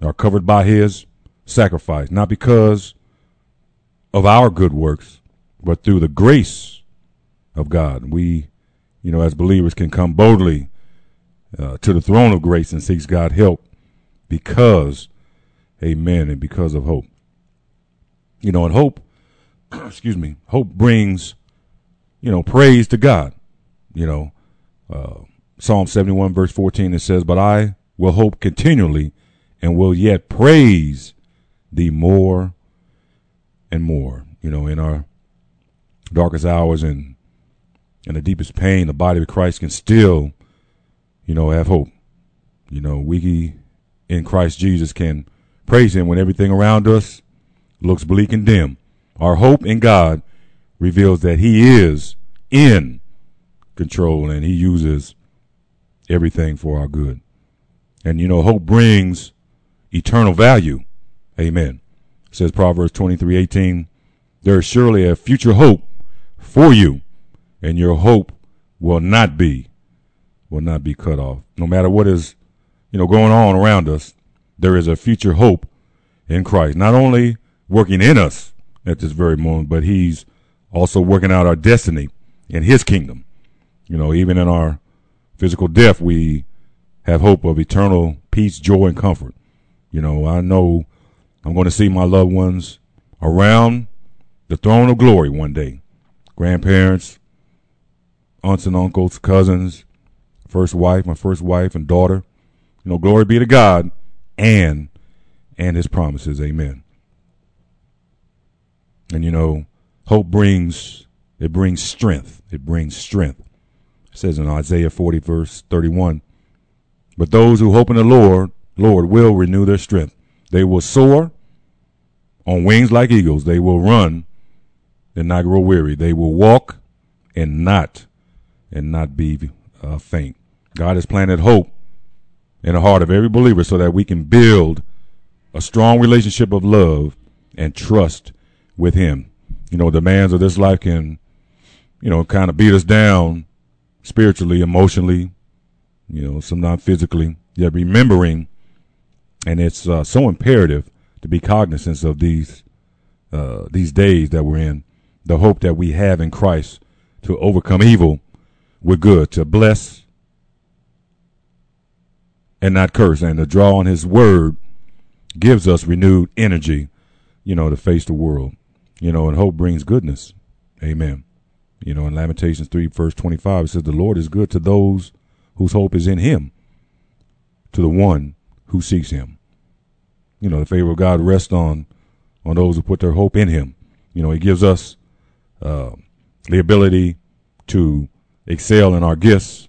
are covered by His sacrifice, not because of our good works, but through the grace of God. We, you know, as believers can come boldly to the throne of grace and seek God's help because, amen, and because of hope. You know, and hope, hope brings, you know, praise to God. You know, Psalm 71, verse 14, it says, "But I will hope continually and will yet praise thee more and more." You know, in our darkest hours and and the deepest pain, the body of Christ can still, you know, have hope. You know, we in Christ Jesus can praise him when everything around us looks bleak and dim. Our hope in God reveals that he is in control and he uses everything for our good. And, you know, hope brings eternal value. Amen. It says Proverbs 23:18, there is surely a future hope for you, and your hope will not be cut off. No matter what is, you know, going on around us, there is a future hope in Christ, not only working in us at this very moment, but he's also working out our destiny in his kingdom. You know, even in our physical death, we have hope of eternal peace, joy, and comfort. You know I'm going to see my loved ones around the throne of glory one day. Grandparents, aunts and uncles, cousins, my first wife and daughter. You know, glory be to God and his promises. Amen. And, you know, hope brings strength. It brings strength. It says in Isaiah 40, verse 31, but those who hope in the Lord will renew their strength. They will soar on wings like eagles. They will run and not grow weary. They will walk and not be faint. God has planted hope in the heart of every believer so that we can build a strong relationship of love and trust with him. You know, demands of this life can, you know, kind of beat us down spiritually, emotionally, you know, sometimes physically. Yet remembering, and it's so imperative to be cognizant of these days that we're in, the hope that we have in Christ to overcome evil with good, to bless and not curse, and to draw on his word gives us renewed energy, you know, to face the world, you know, and hope brings goodness. Amen. You know, in Lamentations 3, verse 25, it says, the Lord is good to those whose hope is in him, to the one who seeks him. You know, the favor of God rests on those who put their hope in him. You know, he gives us the ability to excel in our gifts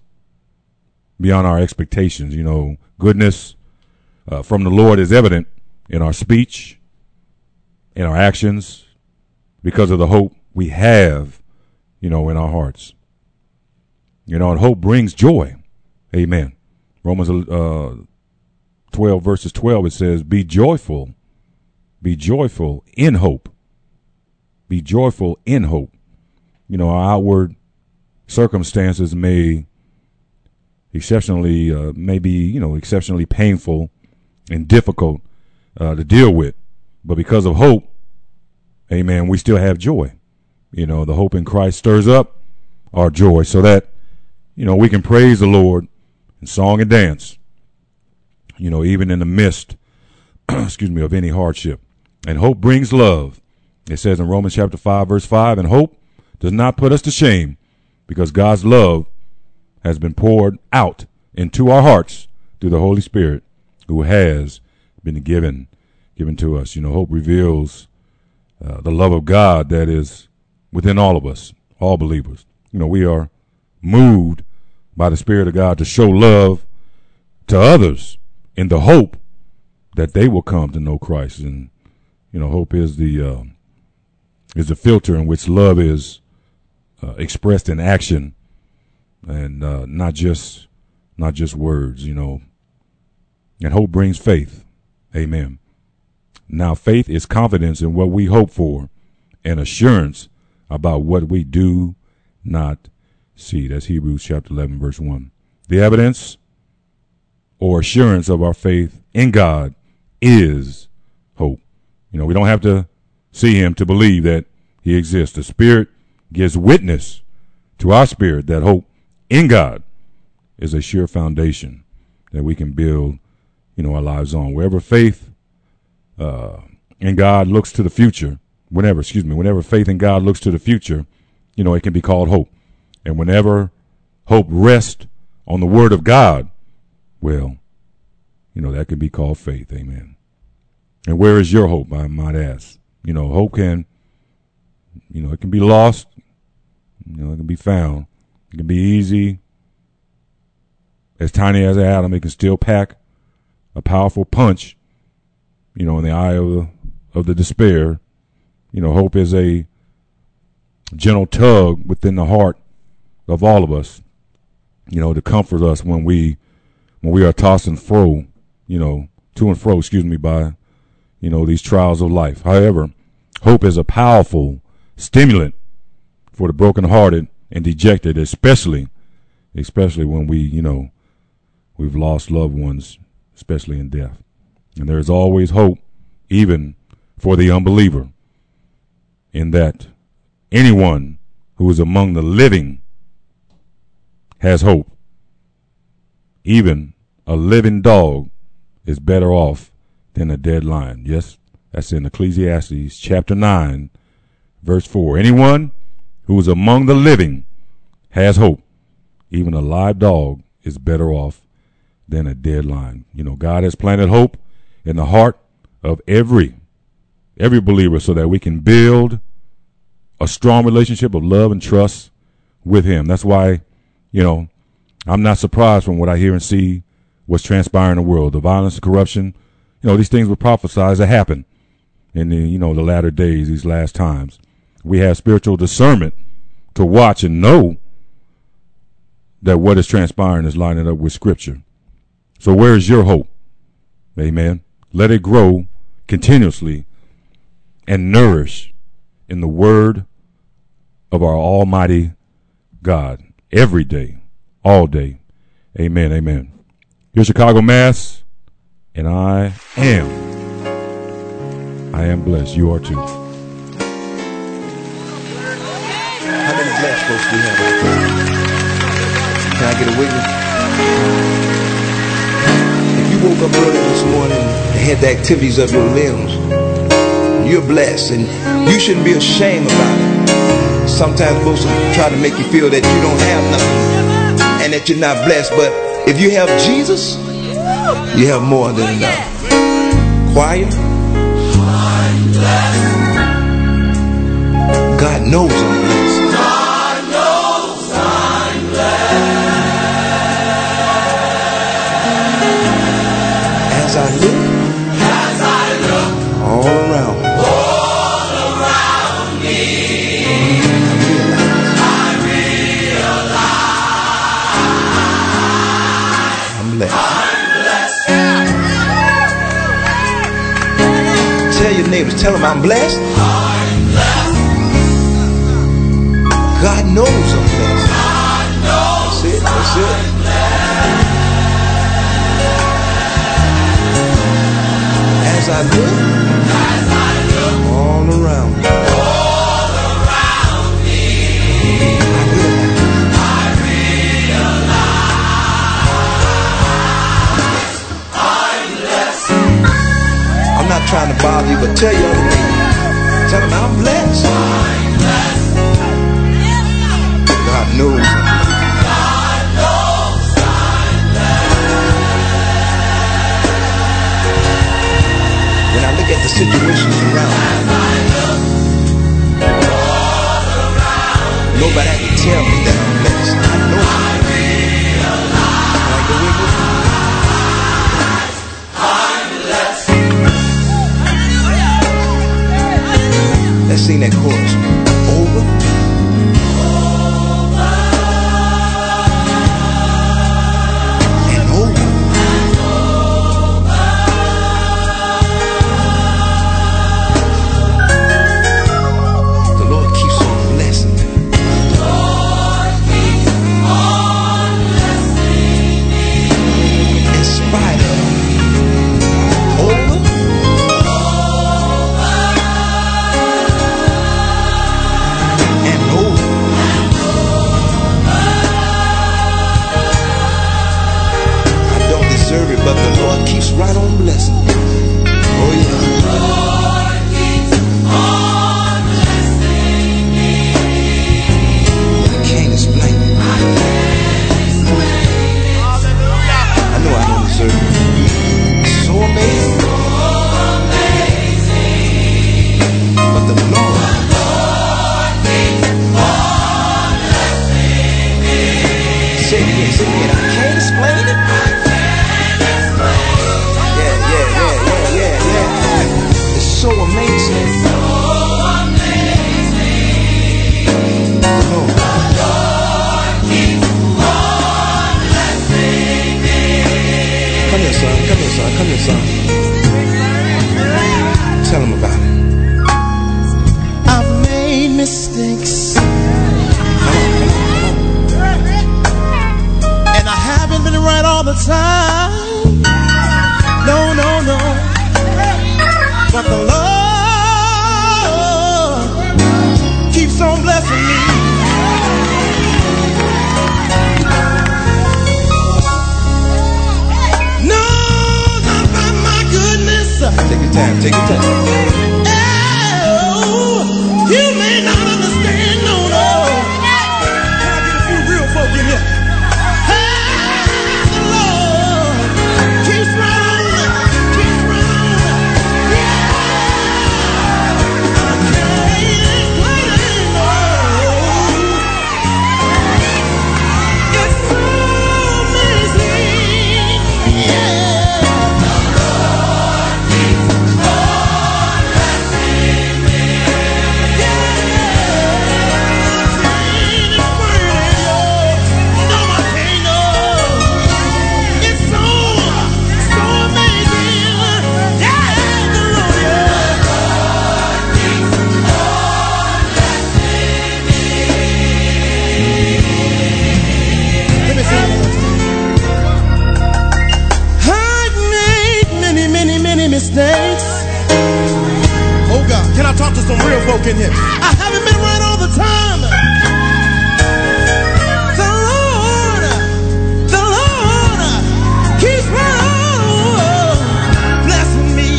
beyond our expectations. You know, goodness from the Lord is evident in our speech, in our actions, because of the hope we have, you know, in our hearts. You know, and hope brings joy. Amen. Romans 12, verses 12, it says, be joyful in hope. Be joyful in hope. You know, our outward circumstances may be, you know, exceptionally painful and difficult to deal with. But because of hope, amen, we still have joy. You know, the hope in Christ stirs up our joy so that, you know, we can praise the Lord in song and dance, you know, even in the midst, of any hardship. And hope brings love. It says in Romans chapter 5, verse 5, and hope does not put us to shame because God's love has been poured out into our hearts through the Holy Spirit who has been given to us. You know, hope reveals the love of God that is within all of us, all believers. You know, we are moved by the Spirit of God to show love to others in the hope that they will come to know Christ. And, you know, hope is the filter in which love is expressed in action and not just words, you know. And hope brings faith. Amen. Now, faith is confidence in what we hope for and assurance about what we do not see. That's Hebrews chapter 11, verse 1. The evidence or assurance of our faith in God is hope. You know, we don't have to see him to believe that he exists. The Spirit gives witness to our spirit that hope in God is a sure foundation that we can build, you know, our lives on. Wherever faith in God looks to the future, whenever faith in God looks to the future, you know, it can be called hope. And whenever hope rests on the word of God, well, you know, that can be called faith. Amen. And where is your hope, I might ask? You know, hope can, you know, it can be lost. You know, it can be found It can be easy. As tiny as an atom, it can still pack a powerful punch, you know, in the eye of the despair. You know, hope is a gentle tug within the heart of all of us, you know, to comfort us when we are tossed and fro, you know, to and fro, by, you know, these trials of life. However, hope is a powerful stimulant for the brokenhearted and dejected, especially when we, you know, we've lost loved ones, especially in death. And there's always hope, even for the unbeliever, in that anyone who is among the living has hope. Even a living dog is better off than a dead lion. Yes, that's in Ecclesiastes chapter 9, verse 4. Anyone who is among the living has hope. Even a live dog is better off than a dead lion. You know, God has planted hope in the heart of every believer so that we can build a strong relationship of love and trust with him. That's why, you know, I'm not surprised from what I hear and see what's transpiring in the world. The violence and corruption, you know, these things were prophesied to happen in the, you know, the latter days, these last times. We have spiritual discernment to watch and know that what is transpiring is lining up with Scripture. So where is your hope? Amen. Let it grow continuously and nourish in the word of our almighty God every day, all day. Amen, amen. Here's Chicago, Mass, and I am blessed. You are too. How many blessed folks do we have? Can I get a witness? If you woke up early this morning and had the activities of your limbs, you're blessed, and you shouldn't be ashamed about it. Sometimes folks will try to make you feel that you don't have nothing and that you're not blessed, but if you have Jesus, you have more than enough. Choir, I'm blessed. God knows I'm blessed. God knows I'm blessed. As I look all around. Tell your neighbors, tell them I'm blessed. I'm blessed. God knows I'm blessed. God knows that's it. I'm blessed. As I look all around me, I'm not trying to bother you, but tell your other neighbor, tell them I'm blessed. I'm blessed. God knows I'm blessed. God knows I'm blessed. When I look at the situations around me, nobody can tell me that I'm blessed. I know I'm blessed. Like the sing that chorus over and over. The Lord keeps on blessing me. The Lord keeps on blessing me. In spite of over or something? Tell them about it. I've made mistakes. And I haven't been right all the time. No, no, no. But the Lord keeps on blessing me. Take your time, take your time. Oh, you may not understand, no, no. Can I get a few real folk in here? Hey, the Lord keeps right on, keeps right on. Yeah, I can't explain it, no. It's so amazing, yeah. Some real folk in here. I haven't been right all the time. The Lord keeps right on blessing me.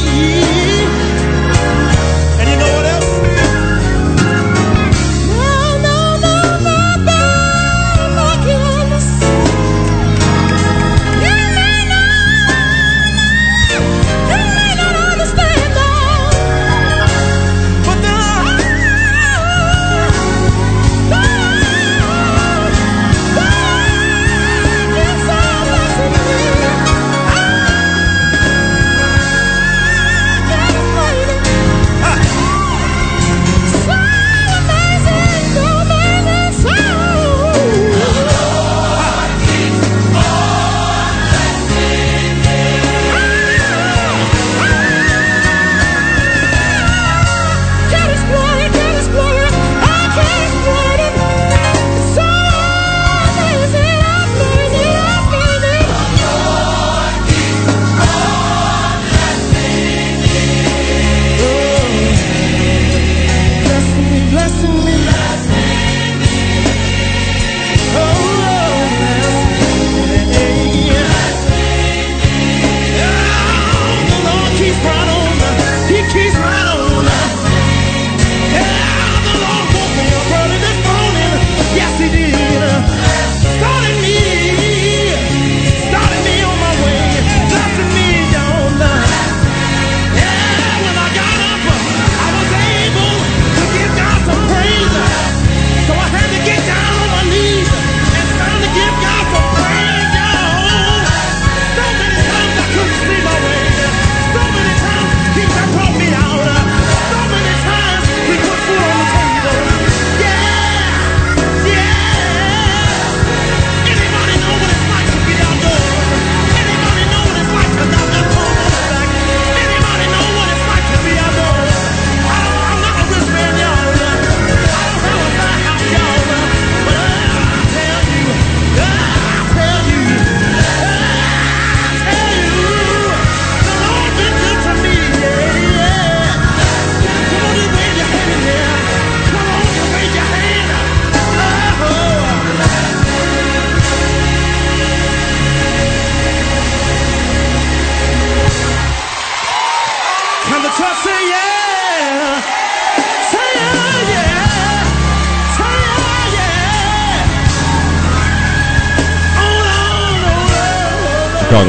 And you know what else? No, no, no, no, no, I can't understand. You may not, you may not understand all.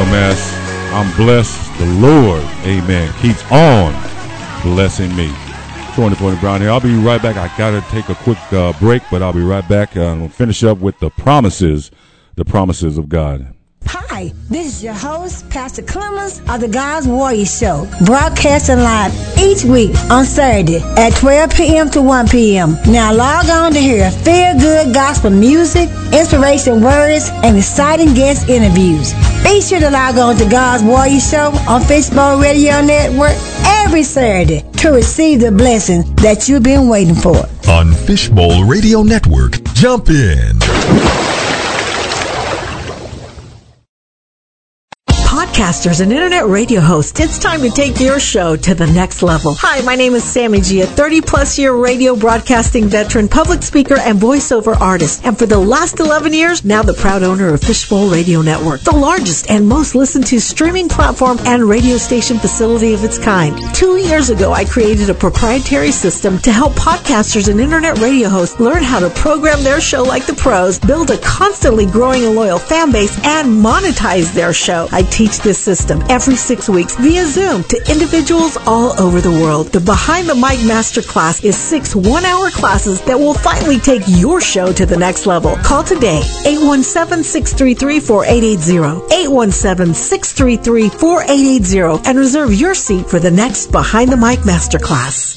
Mass, I'm blessed. The Lord, amen, keeps on blessing me. Troy Napoleon Brown here. I'll be right back. I got to take a quick break, but I'll be right back. I'm going to finish up with the promises of God. Hi, this is your host, Pastor Clemens of the God's Warrior Show, broadcasting live each week on Saturday at 12 p.m. to 1 p.m. Now log on to hear feel-good gospel music, inspiration words, and exciting guest interviews. Be sure to log on to God's Warrior Show on Fishbowl Radio Network every Saturday to receive the blessing that you've been waiting for. On Fishbowl Radio Network, jump in. Podcasters and internet radio hosts, it's time to take your show to the next level. Hi, my name is Sammy G, a 30-plus year radio broadcasting veteran, public speaker, and voiceover artist. And for the last 11 years, now the proud owner of Fishbowl Radio Network, the largest and most listened to streaming platform and radio station facility of its kind. 2 years ago, I created a proprietary system to help podcasters and internet radio hosts learn how to program their show like the pros, build a constantly growing and loyal fan base, and monetize their show. I teach this system every 6 weeks via Zoom to individuals all over the world. The Behind the Mic Masterclass is 6 one-hour classes that will finally take your show to the next level. Call today, 817-633-4880, 817-633-4880, and reserve your seat for the next Behind the Mic Masterclass.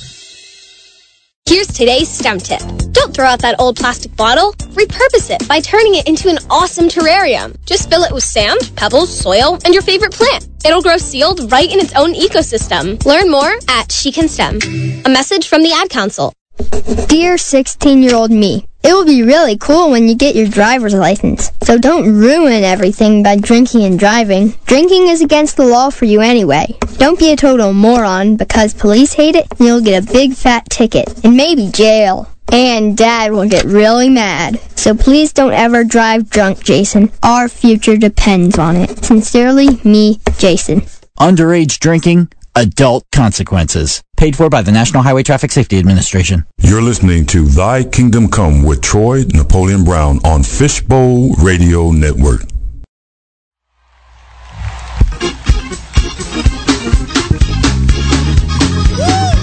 Here's today's STEM tip. Don't throw out that old plastic bottle. Repurpose it by turning it into an awesome terrarium. Just fill it with sand, pebbles, soil, and your favorite plant. It'll grow sealed right in its own ecosystem. Learn more at She Can STEM. A message from the Ad Council. Dear 16-year-old me, it will be really cool when you get your driver's license, so don't ruin everything by drinking and driving. Drinking is against the law for you anyway. Don't be a total moron, because police hate it and you'll get a big fat ticket, and maybe jail. And Dad will get really mad. So please don't ever drive drunk, Jason. Our future depends on it. Sincerely, me, Jason. Underage drinking, adult consequences. Paid for by the National Highway Traffic Safety Administration. You're listening to Thy Kingdom Come with Troy Napoleon Brown on Fishbowl Radio Network. Hey!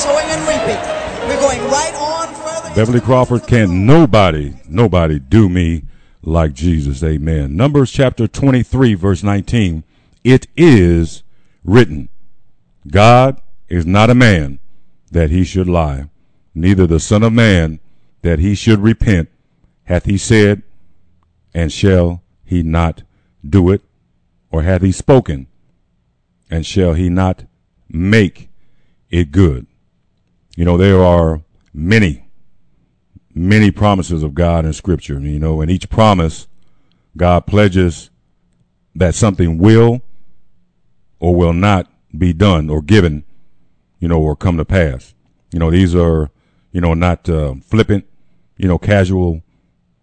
sowing and reaping. We're going right on further. Beverly Crawford, can nobody do me like Jesus. Amen. Numbers chapter 23, verse 19. It is written, God is not a man that he should lie, neither the Son of Man that he should repent. Hath he said, and shall he not do it? Or hath he spoken, and shall he not make it good? You know, there are many, many promises of God in Scripture. You know, in each promise, God pledges that something will or will not be done or given, you know, or come to pass. You know, these are, you know, not flippant, you know, casual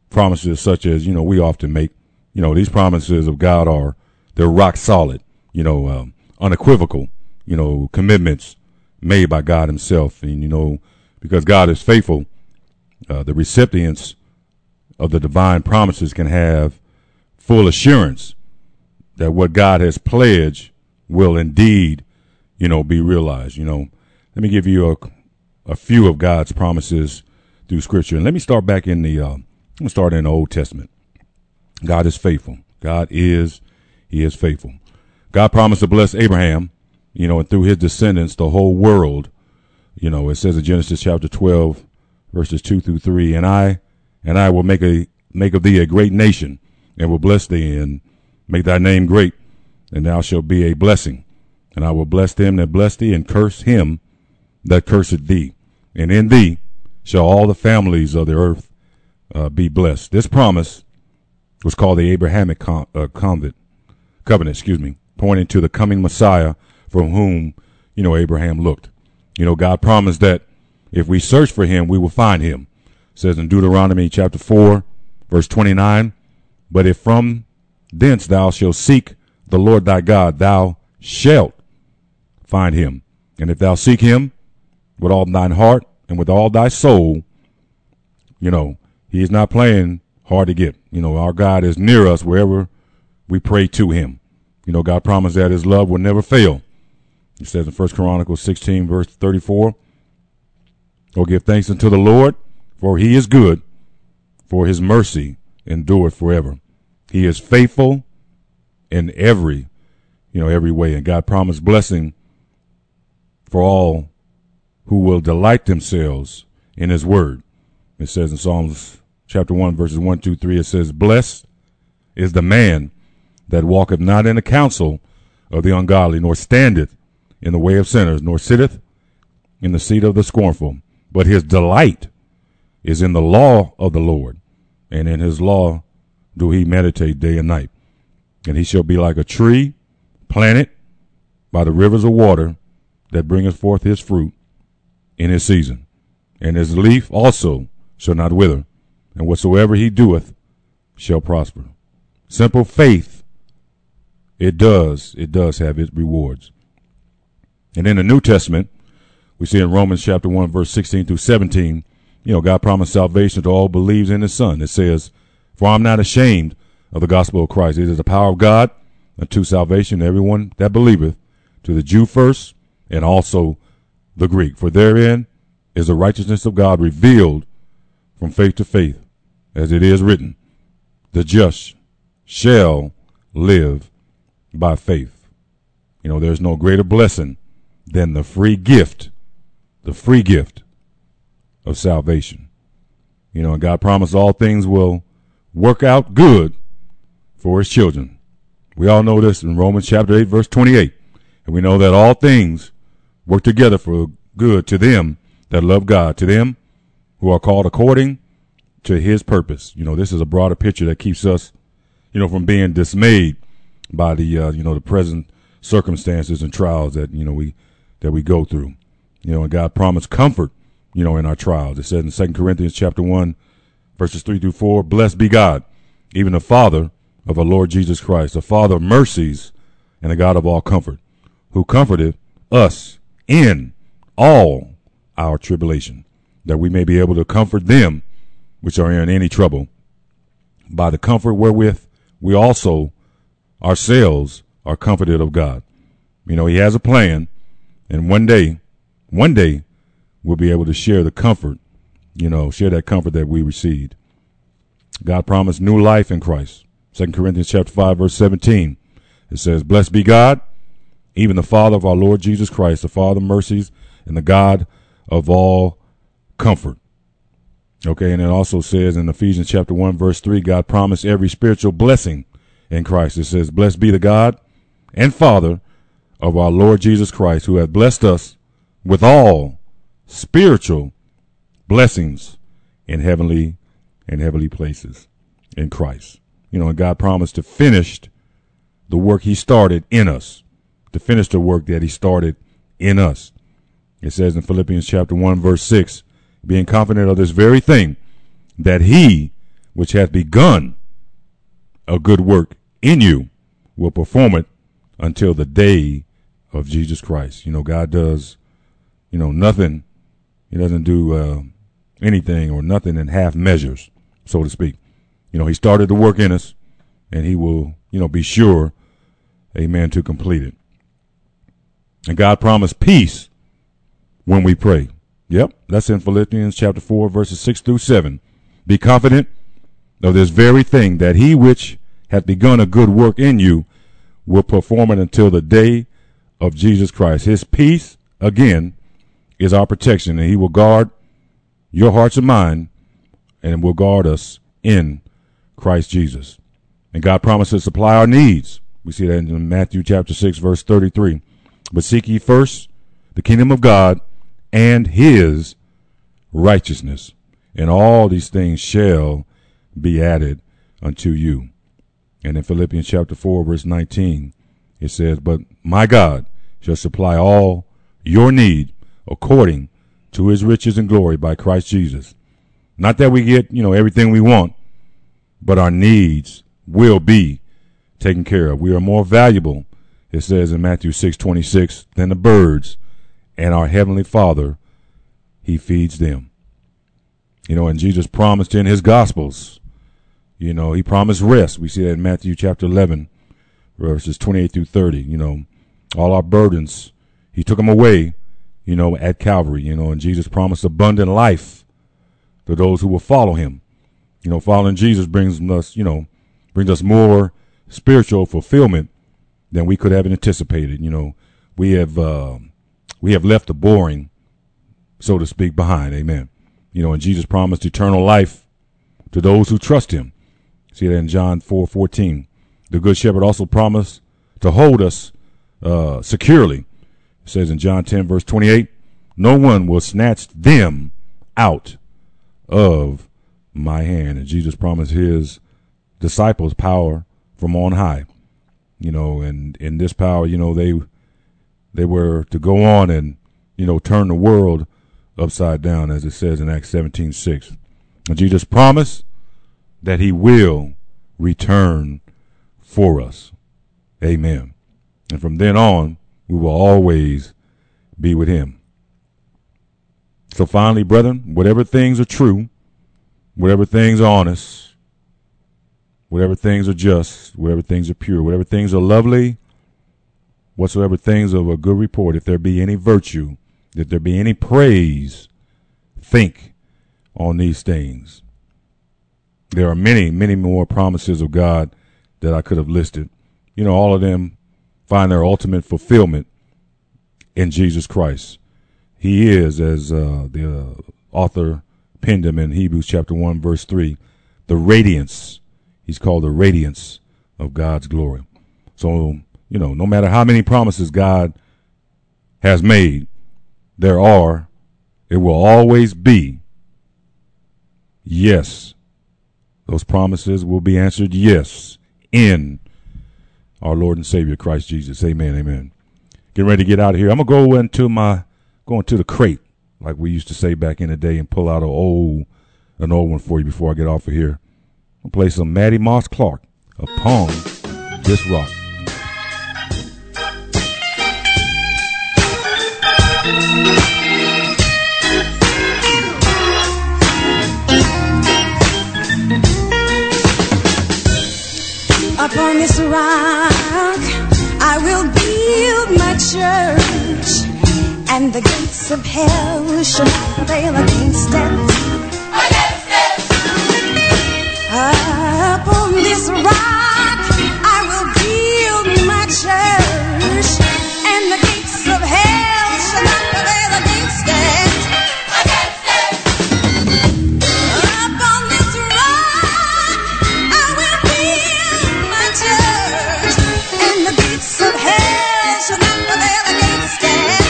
promises such as, you know, we often make. You know, these promises of God are, they're rock solid, you know, unequivocal, you know, commitments made by God himself. And, you know, because God is faithful, the recipients of the divine promises can have full assurance that what God has pledged will indeed, you know, be realized. You know, let me give you a few of God's promises through Scripture. And let me start back in the, I'm going to start in the Old Testament. God is faithful. He is faithful. God promised to bless Abraham, you know, and through his descendants, the whole world. You know, it says in Genesis chapter 12, verses 2-3, and I will make of thee a great nation, and will bless thee, and make thy name great, and thou shalt be a blessing. And I will bless them that bless thee, and curse him that curseth thee. And in thee shall all the families of the earth be blessed. This promise was called the Abrahamic covenant, pointing to the coming Messiah from whom, you know, Abraham looked. You know, God promised that if we search for him, we will find him. It says in Deuteronomy chapter 4, verse 29, but if from thence thou shalt seek the Lord thy God, thou shalt find him. And if thou seek him with all thine heart and with all thy soul, you know, he is not playing hard to get. You know, our God is near us wherever we pray to him. You know, God promised that his love will never fail. He says in 1 Chronicles 16, verse 34, oh, give thanks unto the Lord, for he is good, for his mercy endureth forever. He is faithful in every, you know, every way. And God promised blessing for all who will delight themselves in his word. It says in Psalms chapter 1, verses 1-3, it says, blessed is the man that walketh not in the counsel of the ungodly, nor standeth in the way of sinners, nor sitteth in the seat of the scornful. But his delight is in the law of the Lord, and in his law do he meditate day and night. And he shall be like a tree planted by the rivers of water, that bringeth forth his fruit in his season. And his leaf also shall not wither, and whatsoever he doeth shall prosper. Simple faith, it does have its rewards. And in the New Testament, we see in Romans chapter 1, verse 16-17, you know, God promised salvation to all believes in his Son. It says, for I'm not ashamed of the gospel of Christ. It is the power of God unto salvation to everyone that believeth, to the Jew first, and also the Greek. For therein is the righteousness of God revealed from faith to faith, as it is written, the just shall live by faith. You know, there's no greater blessing than the free gift of salvation. You know, and God promised all things will work out good for his children. We all know this in Romans chapter 8, verse 28. And we know that all things work together for good to them that love God, to them who are called according to his purpose. You know, this is a broader picture that keeps us, you know, from being dismayed by the, you know, the present circumstances and trials that, you know, we go through. You know, and God promised comfort, you know, in our trials. It says in 2 Corinthians chapter 1, verses 3-4, blessed be God, even the Father of our Lord Jesus Christ, the Father of mercies and the God of all comfort, who comforted us in all our tribulation, that we may be able to comfort them which are in any trouble, by the comfort wherewith we also ourselves are comforted of God. You know, he has a plan, and one day we'll be able to share the comfort, you know, share that comfort that we received. God promised new life in Christ. 2 Corinthians chapter 5, verse 17. It says, "Blessed be God, even the Father of our Lord Jesus Christ, the Father of mercies and the God of all comfort." Okay, and it also says in Ephesians chapter 1, verse 3, God promised every spiritual blessing in Christ. It says, "Blessed be the God and Father of our Lord Jesus Christ, who hath blessed us with all spiritual blessings in heavenly places in Christ." You know, and God promised to finish the work he started in us, to finish the work that he started in us. It says in Philippians chapter 1, verse 6, "Being confident of this very thing, that he which hath begun a good work in you will perform it until the day of Jesus Christ." You know, God does, you know, nothing. He doesn't do anything or nothing in half measures, so to speak. You know, he started the work in us, and he will, you know, be sure, amen, to complete it. And God promised peace when we pray. Yep, that's in Philippians chapter 4, verses 6 through 7. "Be confident of this very thing, that he which hath begun a good work in you will perform it until the day of Jesus Christ." His peace, again, is our protection, and he will guard your hearts and mine, and will guard us in Christ Jesus. And God promises to supply our needs. We see that in Matthew chapter 6, verse 33. "But seek ye first the kingdom of God and his righteousness, and all these things shall be added unto you." And in Philippians chapter 4, verse 19, it says, "But my God shall supply all your need according to his riches and glory by Christ Jesus." Not that we get, you know, everything we want, but our needs will be taken care of. We are more valuable, it says in Matthew 6:26, than the birds, and our heavenly Father, he feeds them. You know, and Jesus promised in his gospels, you know, he promised rest. We see that in Matthew chapter 11, verses 28 through 30, you know, all our burdens, he took them away, you know, at Calvary, you know, and Jesus promised abundant life to those who will follow him. You know, following Jesus brings us more spiritual fulfillment than we could have anticipated. You know, we have left the boring, so to speak, behind. Amen. You know, and Jesus promised eternal life to those who trust him. See that in John 4:14. The Good Shepherd also promised to hold us securely. It says in John 10, verse 28, "No one will snatch them out of my hand." And Jesus promised his disciples power from on high. You know, and in this power, you know, they were to go on and, you know, turn the world upside down, as it says in Acts 17:6. And Jesus promised that he will return for us. Amen. And from then on, we will always be with him. So finally, brethren, whatever things are true, whatever things are honest, whatever things are just, whatever things are pure, whatever things are lovely, whatsoever things of a good report, if there be any virtue, if there be any praise, think on these things. There are many, many more promises of God that I could have listed. You know, all of them find their ultimate fulfillment in Jesus Christ. He is, as the author penned him in Hebrews chapter 1, verse 3, the radiance. He's called the radiance of God's glory. So, you know, no matter how many promises God has made, there are, it will always be, yes. Those promises will be answered, yes, in our Lord and Savior, Christ Jesus. Amen, amen. Getting ready to get out of here. I'm going to go into the crate, like we used to say back in the day, and pull out an old one for you before I get off of here. I'm going to play some Mattie Moss Clark, Upon This Rock. Upon this rock I will build my church, And the gates of hell shall not prevail against them. Up on this rock I will build my church, and the gates of hell shall not prevail against them. Up on this rock I will build my church, and the gates of hell shall not prevail against them.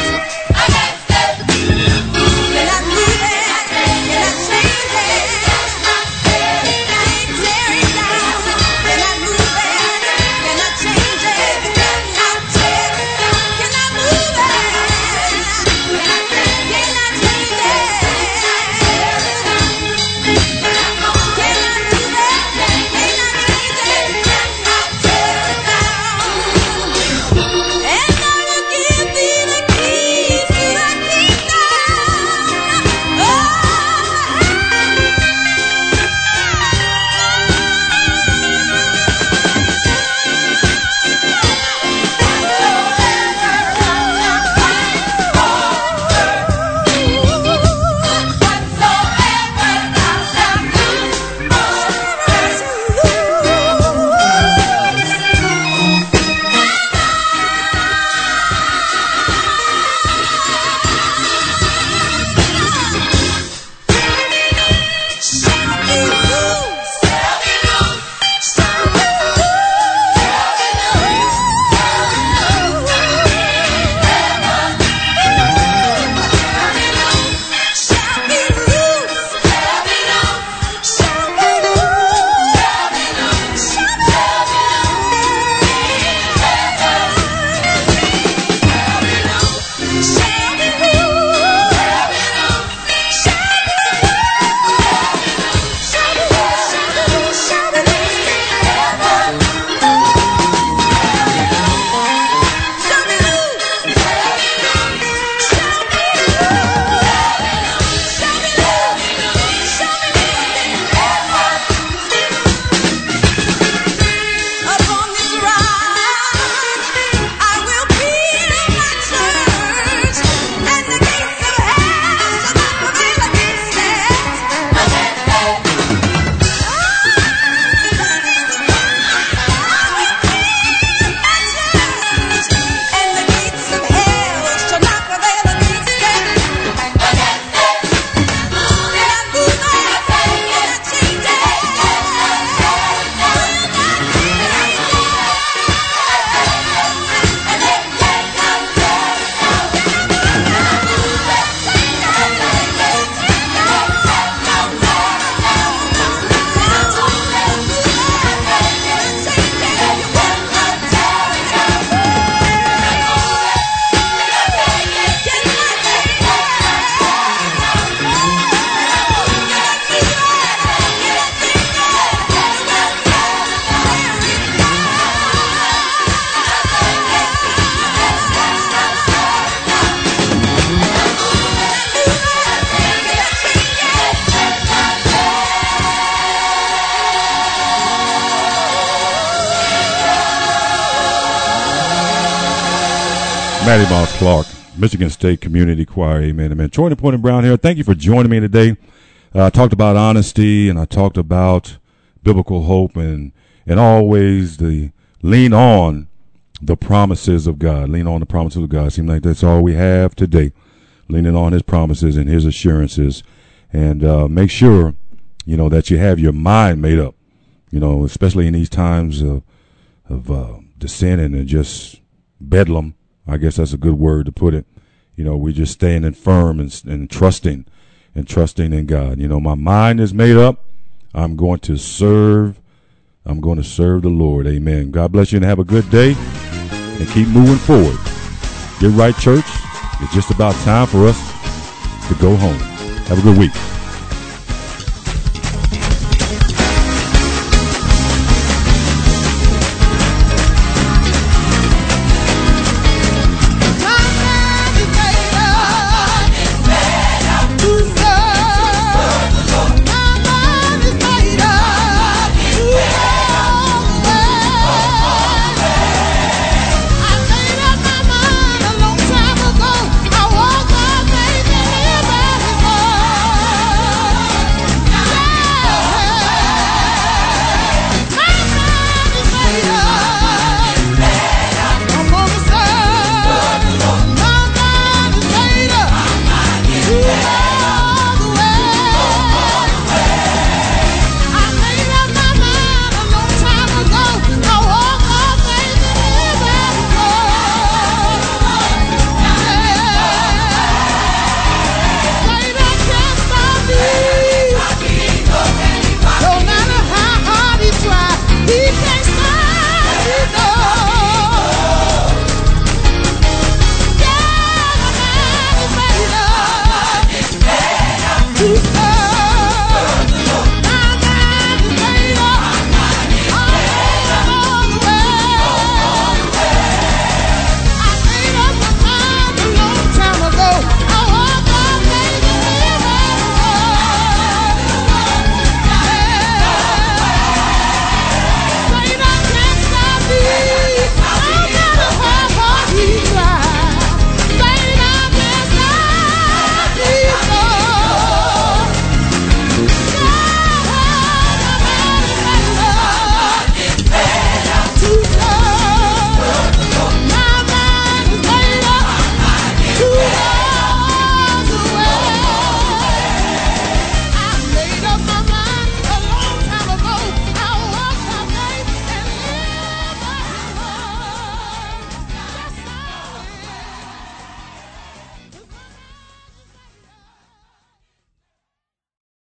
Mattie Moss Clark, Michigan State Community Choir. Amen, amen. Troy Napoleon Brown here. Thank you for joining me today. I talked about honesty, and I talked about biblical hope, and always the lean on the promises of God. Lean on the promises of God. Seems like that's all we have today, leaning on his promises and his assurances. And make sure, you know, that you have your mind made up, you know, especially in these times of dissent and just bedlam. I guess that's a good word to put it. You know, we're just standing firm and trusting in God. You know, my mind is made up. I'm going to serve the Lord. Amen. God bless you and have a good day and keep moving forward. Get right, church. It's just about time for us to go home. Have a good week.